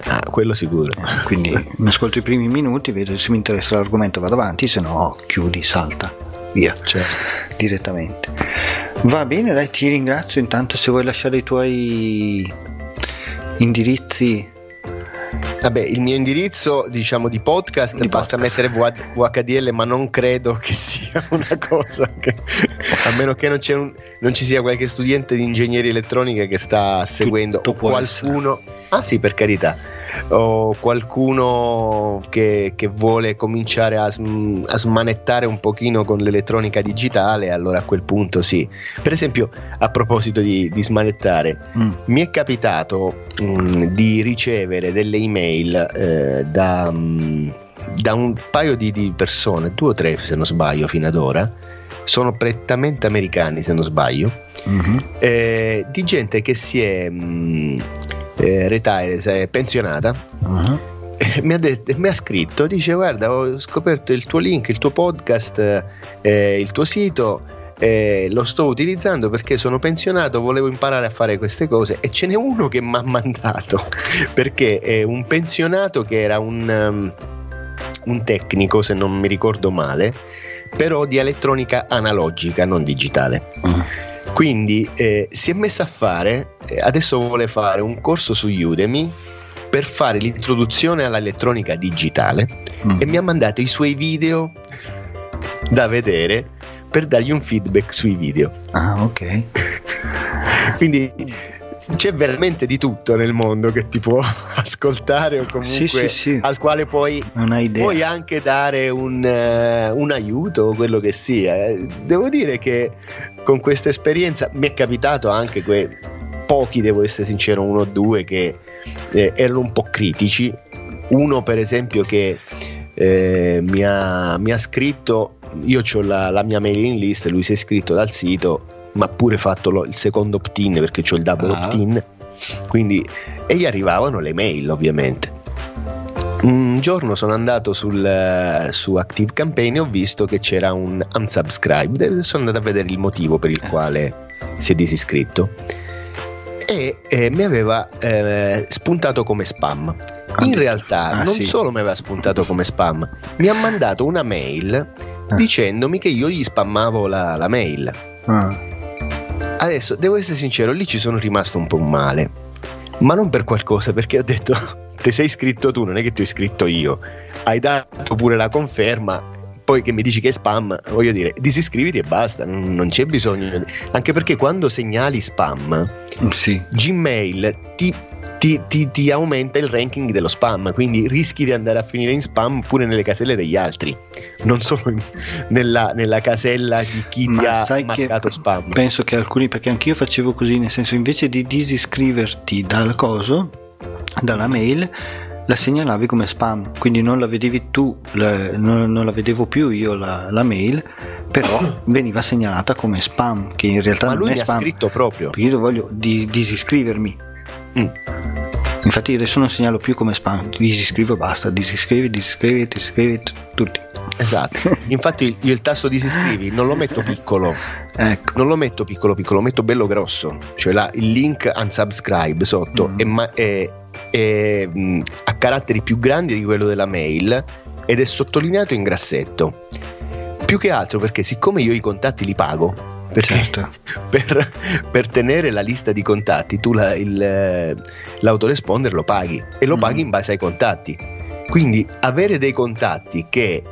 Ah, quello sicuro. Eh, quindi mi ascolto i primi minuti, vedo se mi interessa l'argomento vado avanti, se no chiudi, salta, via. Certo. Direttamente. Va bene, dai, ti ringrazio. Intanto, se vuoi lasciare i tuoi indirizzi. Vabbè, il mio indirizzo, diciamo, di podcast, di basta podcast. Mettere vu acca di elle, ma non credo che sia una cosa che, a meno che non, c'è un, non ci sia qualche studente di ingegneria elettronica che sta seguendo. Tutto o qualcuno essere. Ah sì, per carità, o qualcuno che, che vuole cominciare a, sm, a smanettare un pochino con l'elettronica digitale, allora a quel punto sì. Per esempio, a proposito di, di smanettare, mm. mi è capitato mh, di ricevere delle email Eh, da, da un paio di, di persone, due o tre se non sbaglio, fino ad ora sono prettamente americani se non sbaglio, mm-hmm. eh, di gente che si è mh, eh, retire, si è pensionata, mm-hmm. eh, mi, ha detto, mi ha scritto, dice: guarda, ho scoperto il tuo link, il tuo podcast, eh, il tuo sito, Eh, lo sto utilizzando perché sono pensionato, volevo imparare a fare queste cose. E ce n'è uno che mi ha mandato, perché è un pensionato che era un, um, un tecnico, se non mi ricordo male, però di elettronica analogica, non digitale, uh-huh. quindi eh, si è messo a fare, adesso vuole fare un corso su Udemy per fare l'introduzione all'elettronica digitale, uh-huh. e mi ha mandato i suoi video da vedere per dargli un feedback sui video. Ah, ok. Quindi c'è veramente di tutto nel mondo che ti può ascoltare, o comunque sì, sì, sì. al quale puoi, puoi anche dare un, uh, un aiuto o quello che sia. Devo dire che con questa esperienza mi è capitato anche que- pochi, devo essere sincero, uno o due che eh, erano un po' critici. Uno per esempio che Eh, mi, ha, mi ha scritto, io ho la, la mia mailing list, lui si è iscritto dal sito, ma pure fatto lo, il secondo opt-in, perché ho il double ah. opt-in, quindi, e gli arrivavano le mail ovviamente. Un giorno sono andato sul, su ActiveCampaign e ho visto che c'era un unsubscribe, sono andato a vedere il motivo per il quale si è disiscritto, e eh, mi aveva eh, spuntato come spam. In realtà ah, non sì. solo mi aveva spuntato come spam, mi ha mandato una mail ah. dicendomi che io gli spammavo la, la mail. ah. Adesso devo essere sincero, lì ci sono rimasto un po' male, ma non per qualcosa, perché ho detto: te sei iscritto tu, non è che ti ho iscritto io, hai dato pure la conferma, poi che mi dici che è spam, voglio dire, disiscriviti e basta, non c'è bisogno. Anche perché quando segnali spam, sì. Gmail ti ti, ti, ti aumenta il ranking dello spam, quindi rischi di andare a finire in spam pure nelle caselle degli altri, non solo in, nella, nella casella di chi ma ti ha marcato spam. Penso che alcuni, perché anch'io facevo così, nel senso, invece di disiscriverti dal coso, dalla mail, la segnalavi come spam, quindi non la vedevi tu, la, non, non la vedevo più io la, la mail, però veniva segnalata come spam, che in realtà ma non è spam. Ma lui ha scritto proprio. Io voglio di, disiscrivermi. Mm. Infatti adesso non segnalo più come spam, disiscrivo e basta, disiscrivi, disiscrivi, disiscrivi tutti. Esatto, infatti il, il tasto disiscrivi non lo metto piccolo, ecco. non lo metto piccolo piccolo, lo metto bello grosso, cioè là, il link unsubscribe sotto mm. è, ma- è, è mh, a caratteri più grandi di quello della mail ed è sottolineato in grassetto, più che altro perché siccome io i contatti li pago, perché certo. per, per tenere la lista di contatti tu la, il, l'autoresponder lo paghi e lo mm. paghi in base ai contatti, quindi avere dei contatti che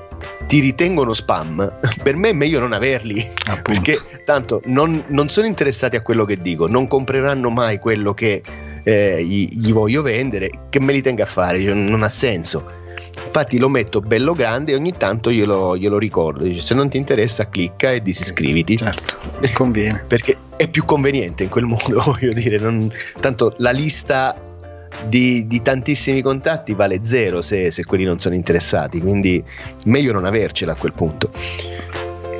ti ritengono spam per me è meglio non averli. Appunto. Perché tanto non, non sono interessati a quello che dico, non compreranno mai quello che eh, gli, gli voglio vendere, che me li tenga a fare, non ha senso. Infatti lo metto bello grande e ogni tanto glielo, glielo ricordo, dice, se non ti interessa clicca e disiscriviti. Certo, conviene. Perché è più conveniente in quel modo, voglio dire, non, tanto la lista di, di tantissimi contatti vale zero se, se quelli non sono interessati, quindi meglio non avercela a quel punto.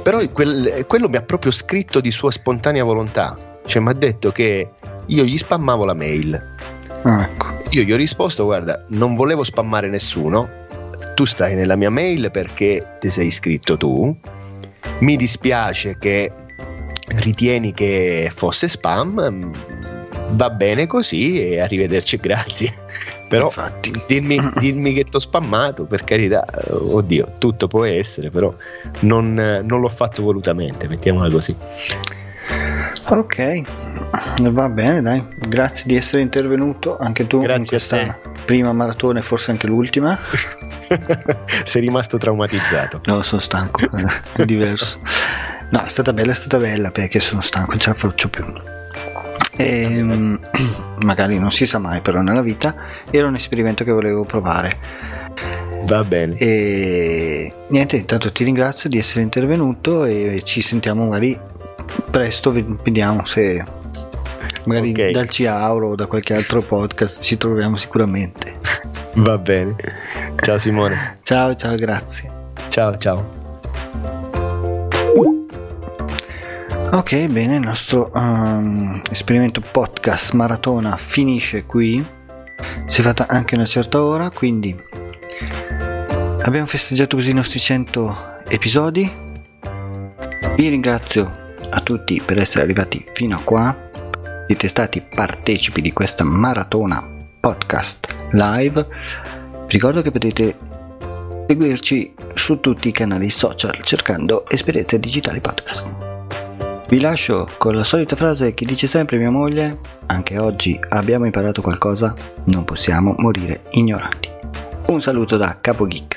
Però quel, quello mi ha proprio scritto di sua spontanea volontà, cioè mi ha detto che io gli spammavo la mail. Ah, ecco. Io gli ho risposto, guarda, non volevo spammare nessuno, tu stai nella mia mail perché ti sei iscritto tu, mi dispiace che ritieni che fosse spam, va bene così e arrivederci, grazie. Però infatti, dimmi, dimmi che t'ho spammato, per carità, oddio, tutto può essere, però non, non l'ho fatto volutamente, mettiamola così. Ok, va bene, dai, grazie di essere intervenuto anche tu. Grazie in questa prima maratona e forse anche l'ultima. Sei rimasto traumatizzato? No, sono stanco, è diverso. No, è stata bella, è stata bella perché sono stanco, non ce la faccio più. E, magari non si sa mai, però nella vita era un esperimento che volevo provare. Va bene. E niente, intanto ti ringrazio di essere intervenuto e ci sentiamo magari presto, vediamo se magari okay. dal Ciauro o da qualche altro podcast ci troviamo sicuramente. Va bene, ciao Simone. Ciao, ciao, grazie. Ciao, ciao. Ok, bene, il nostro um, esperimento podcast maratona finisce qui, si è fatta anche una certa ora, quindi abbiamo festeggiato così i nostri cento episodi. Vi ringrazio a tutti per essere arrivati fino a qua, siete stati partecipi di questa maratona podcast live. Ricordo che potete seguirci su tutti i canali social cercando Esperienze Digitali Podcast. Vi lascio con la solita frase che dice sempre mia moglie: anche oggi abbiamo imparato qualcosa, non possiamo morire ignoranti. Un saluto da Capo Geek.